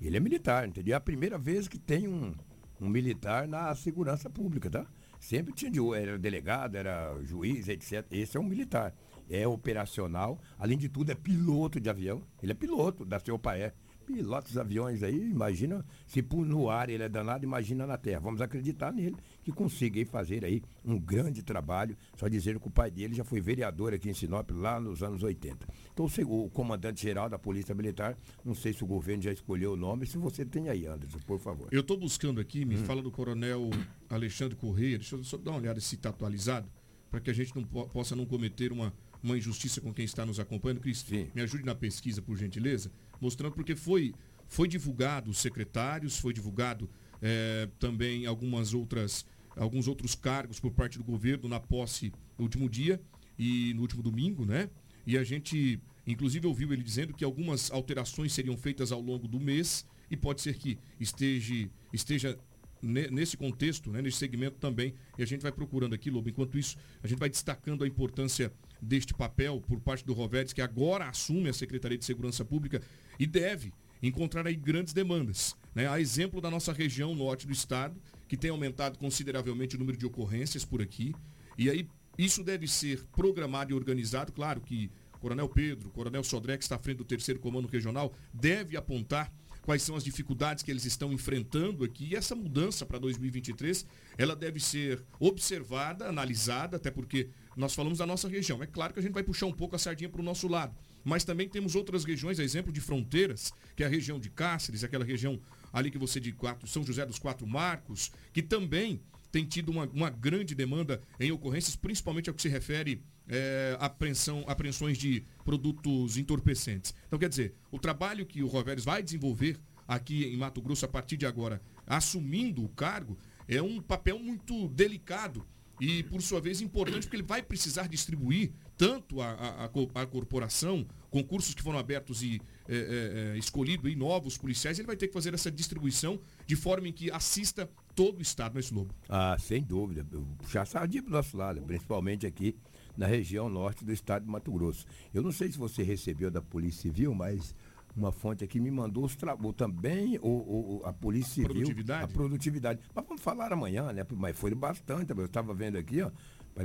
ele é militar, entendeu? É a primeira vez que tem um, um militar na segurança pública, tá? Sempre tinha, de, era delegado, era juiz, etcétera. Esse é um militar, é operacional, além de tudo é piloto de avião, ele é piloto da Seopaé. Pilotos de aviões aí, imagina, se por no ar ele é danado, imagina na terra. Vamos acreditar nele, que consiga aí fazer aí um grande trabalho, só dizer que o pai dele já foi vereador aqui em Sinop lá nos anos oitenta. Então o comandante-geral da Polícia Militar, não sei se o governo já escolheu o nome, se você tem aí, Anderson, por favor. Eu estou buscando aqui, me hum. fala do coronel Alexandre Correia, deixa eu só dar uma olhada se está atualizado, para que a gente não po- possa não cometer uma... uma injustiça com quem está nos acompanhando. Cristina, me ajude na pesquisa, por gentileza, mostrando porque foi, foi divulgado os secretários, foi divulgado eh, também algumas outras, alguns outros cargos por parte do governo na posse no último dia e no último domingo, né? E a gente, inclusive, ouviu ele dizendo que algumas alterações seriam feitas ao longo do mês e pode ser que esteja, esteja nesse contexto, né, nesse segmento também. E a gente vai procurando aqui, Lobo. Enquanto isso, a gente vai destacando a importância deste papel por parte do Rovedes, que agora assume a Secretaria de Segurança Pública e deve encontrar aí grandes demandas, né? A exemplo da nossa região norte do estado, que tem aumentado consideravelmente o número de ocorrências por aqui. E aí isso deve ser programado e organizado. Claro que Coronel Pedro, Coronel Sodré, que está à frente do terceiro Comando Regional, deve apontar quais são as dificuldades que eles estão enfrentando aqui. E essa mudança para dois mil e vinte e três, ela deve ser observada, analisada, até porque nós falamos da nossa região. É claro que a gente vai puxar um pouco a sardinha para o nosso lado, mas também temos outras regiões, a exemplo de Fronteiras, que é a região de Cáceres, aquela região ali que você de quatro, São José dos Quatro Marcos, que também tem tido uma, uma grande demanda em ocorrências, principalmente ao que se refere é, apreensão, apreensões de produtos entorpecentes. Então, quer dizer, o trabalho que o Roveres vai desenvolver aqui em Mato Grosso a partir de agora, assumindo o cargo, é um papel muito delicado e, por sua vez, importante, porque ele vai precisar distribuir tanto a, a, a, a corporação, concursos que foram abertos e é, é, escolhido, e novos policiais. Ele vai ter que fazer essa distribuição de forma em que assista todo o estado nesse Lobo. Ah, sem dúvida. Puxar sardinha para o nosso lado, principalmente aqui na região norte do estado de Mato Grosso. Eu não sei se você recebeu da Polícia Civil, mas uma fonte aqui me mandou os trabalhos também, o, o, a Polícia Civil, a produtividade. a produtividade. Mas vamos falar amanhã, né? Mas foi bastante, eu estava vendo aqui, ó,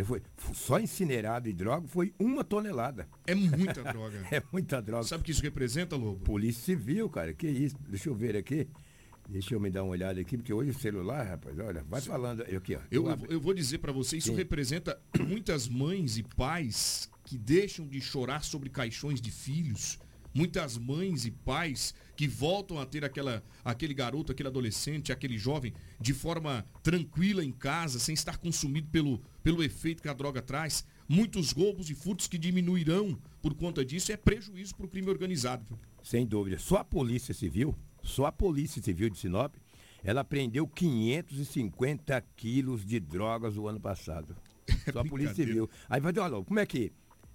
Foi só incinerado e droga, foi uma tonelada. É muita droga. É muita droga. Sabe o que isso representa, Lobo? Polícia Civil, cara, que isso. Deixa eu ver aqui. Deixa eu me dar uma olhada aqui, porque hoje o celular, rapaz, olha, vai Sim. falando aqui, ó. Eu, eu, eu vou dizer para você, isso Sim. representa muitas mães e pais que deixam de chorar sobre caixões de filhos, muitas mães e pais que voltam a ter aquela, aquele garoto, aquele adolescente, aquele jovem, de forma tranquila em casa, sem estar consumido pelo, pelo efeito que a droga traz. Muitos roubos e furtos que diminuirão por conta disso, é prejuízo para o crime organizado. Sem dúvida. Só a Polícia Civil, só a Polícia Civil de Sinop, ela apreendeu quinhentos e cinquenta quilos de drogas o ano passado. Só a Polícia Civil. Aí vai dizer, olha, como é que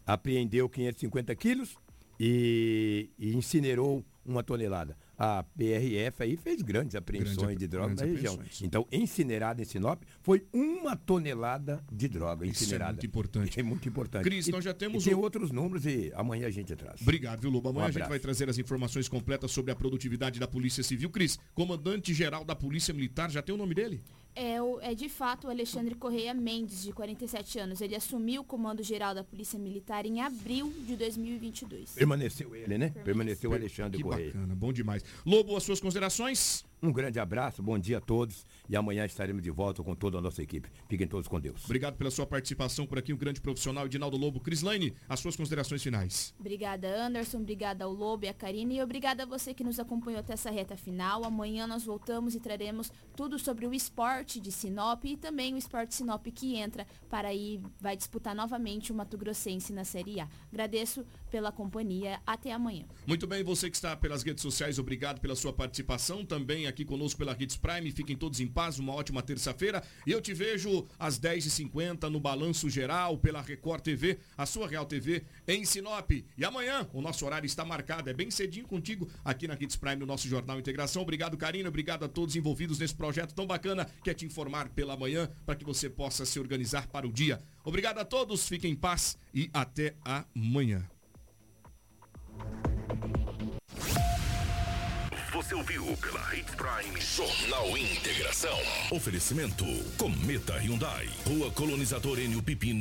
apreendeu quinhentos e cinquenta quilos e, e incinerou uma tonelada? A P R F aí fez grandes apreensões grandes, de drogas na região. Então, incinerada em Sinop foi uma tonelada de droga incinerada. Isso é muito importante. É muito importante. Cris, e, nós já temos... E tem o... outros números e amanhã a gente traz. Obrigado, viu, Lobo? Amanhã um a gente vai trazer as informações completas sobre a produtividade da Polícia Civil. Cris, comandante-geral da Polícia Militar, já tem o nome dele? É, o, é de fato o Alexandre Correia Mendes, de quarenta e sete anos. Ele assumiu o comando-geral da Polícia Militar em abril de dois mil e vinte e dois. Permaneceu ele, né? Permaneceu, Permaneceu o Alexandre que Correia. Bacana, bom demais. Lobo, as suas considerações? Um grande abraço, bom dia a todos e amanhã estaremos de volta com toda a nossa equipe. Fiquem todos com Deus. Obrigado pela sua participação por aqui, um grande profissional, Edinaldo Lobo. Cris Lane, as suas considerações finais. Obrigada, Anderson, obrigada ao Lobo e à Karina e obrigada a você que nos acompanhou até essa reta final. Amanhã nós voltamos e traremos tudo sobre o esporte de Sinop e também o esporte Sinop que entra para aí, vai disputar novamente o Mato Grossense na Série A. Agradeço pela companhia, até amanhã. Muito bem, você que está pelas redes sociais, obrigado pela sua participação, também aqui conosco pela Hits Prime, fiquem todos em paz, uma ótima terça-feira, e eu te vejo às dez e cinquenta no Balanço Geral pela Record T V, a sua Real T V em Sinop, e amanhã o nosso horário está marcado, é bem cedinho contigo aqui na Hits Prime, no nosso Jornal Integração. Obrigado, Karina, obrigado a todos envolvidos nesse projeto tão bacana, que é te informar pela manhã, para que você possa se organizar para o dia. Obrigado a todos, fiquem em paz e até amanhã. Você ouviu pela Hits Prime Jornal Integração. Oferecimento Cometa Hyundai, Rua Colonizador Enio Pipino.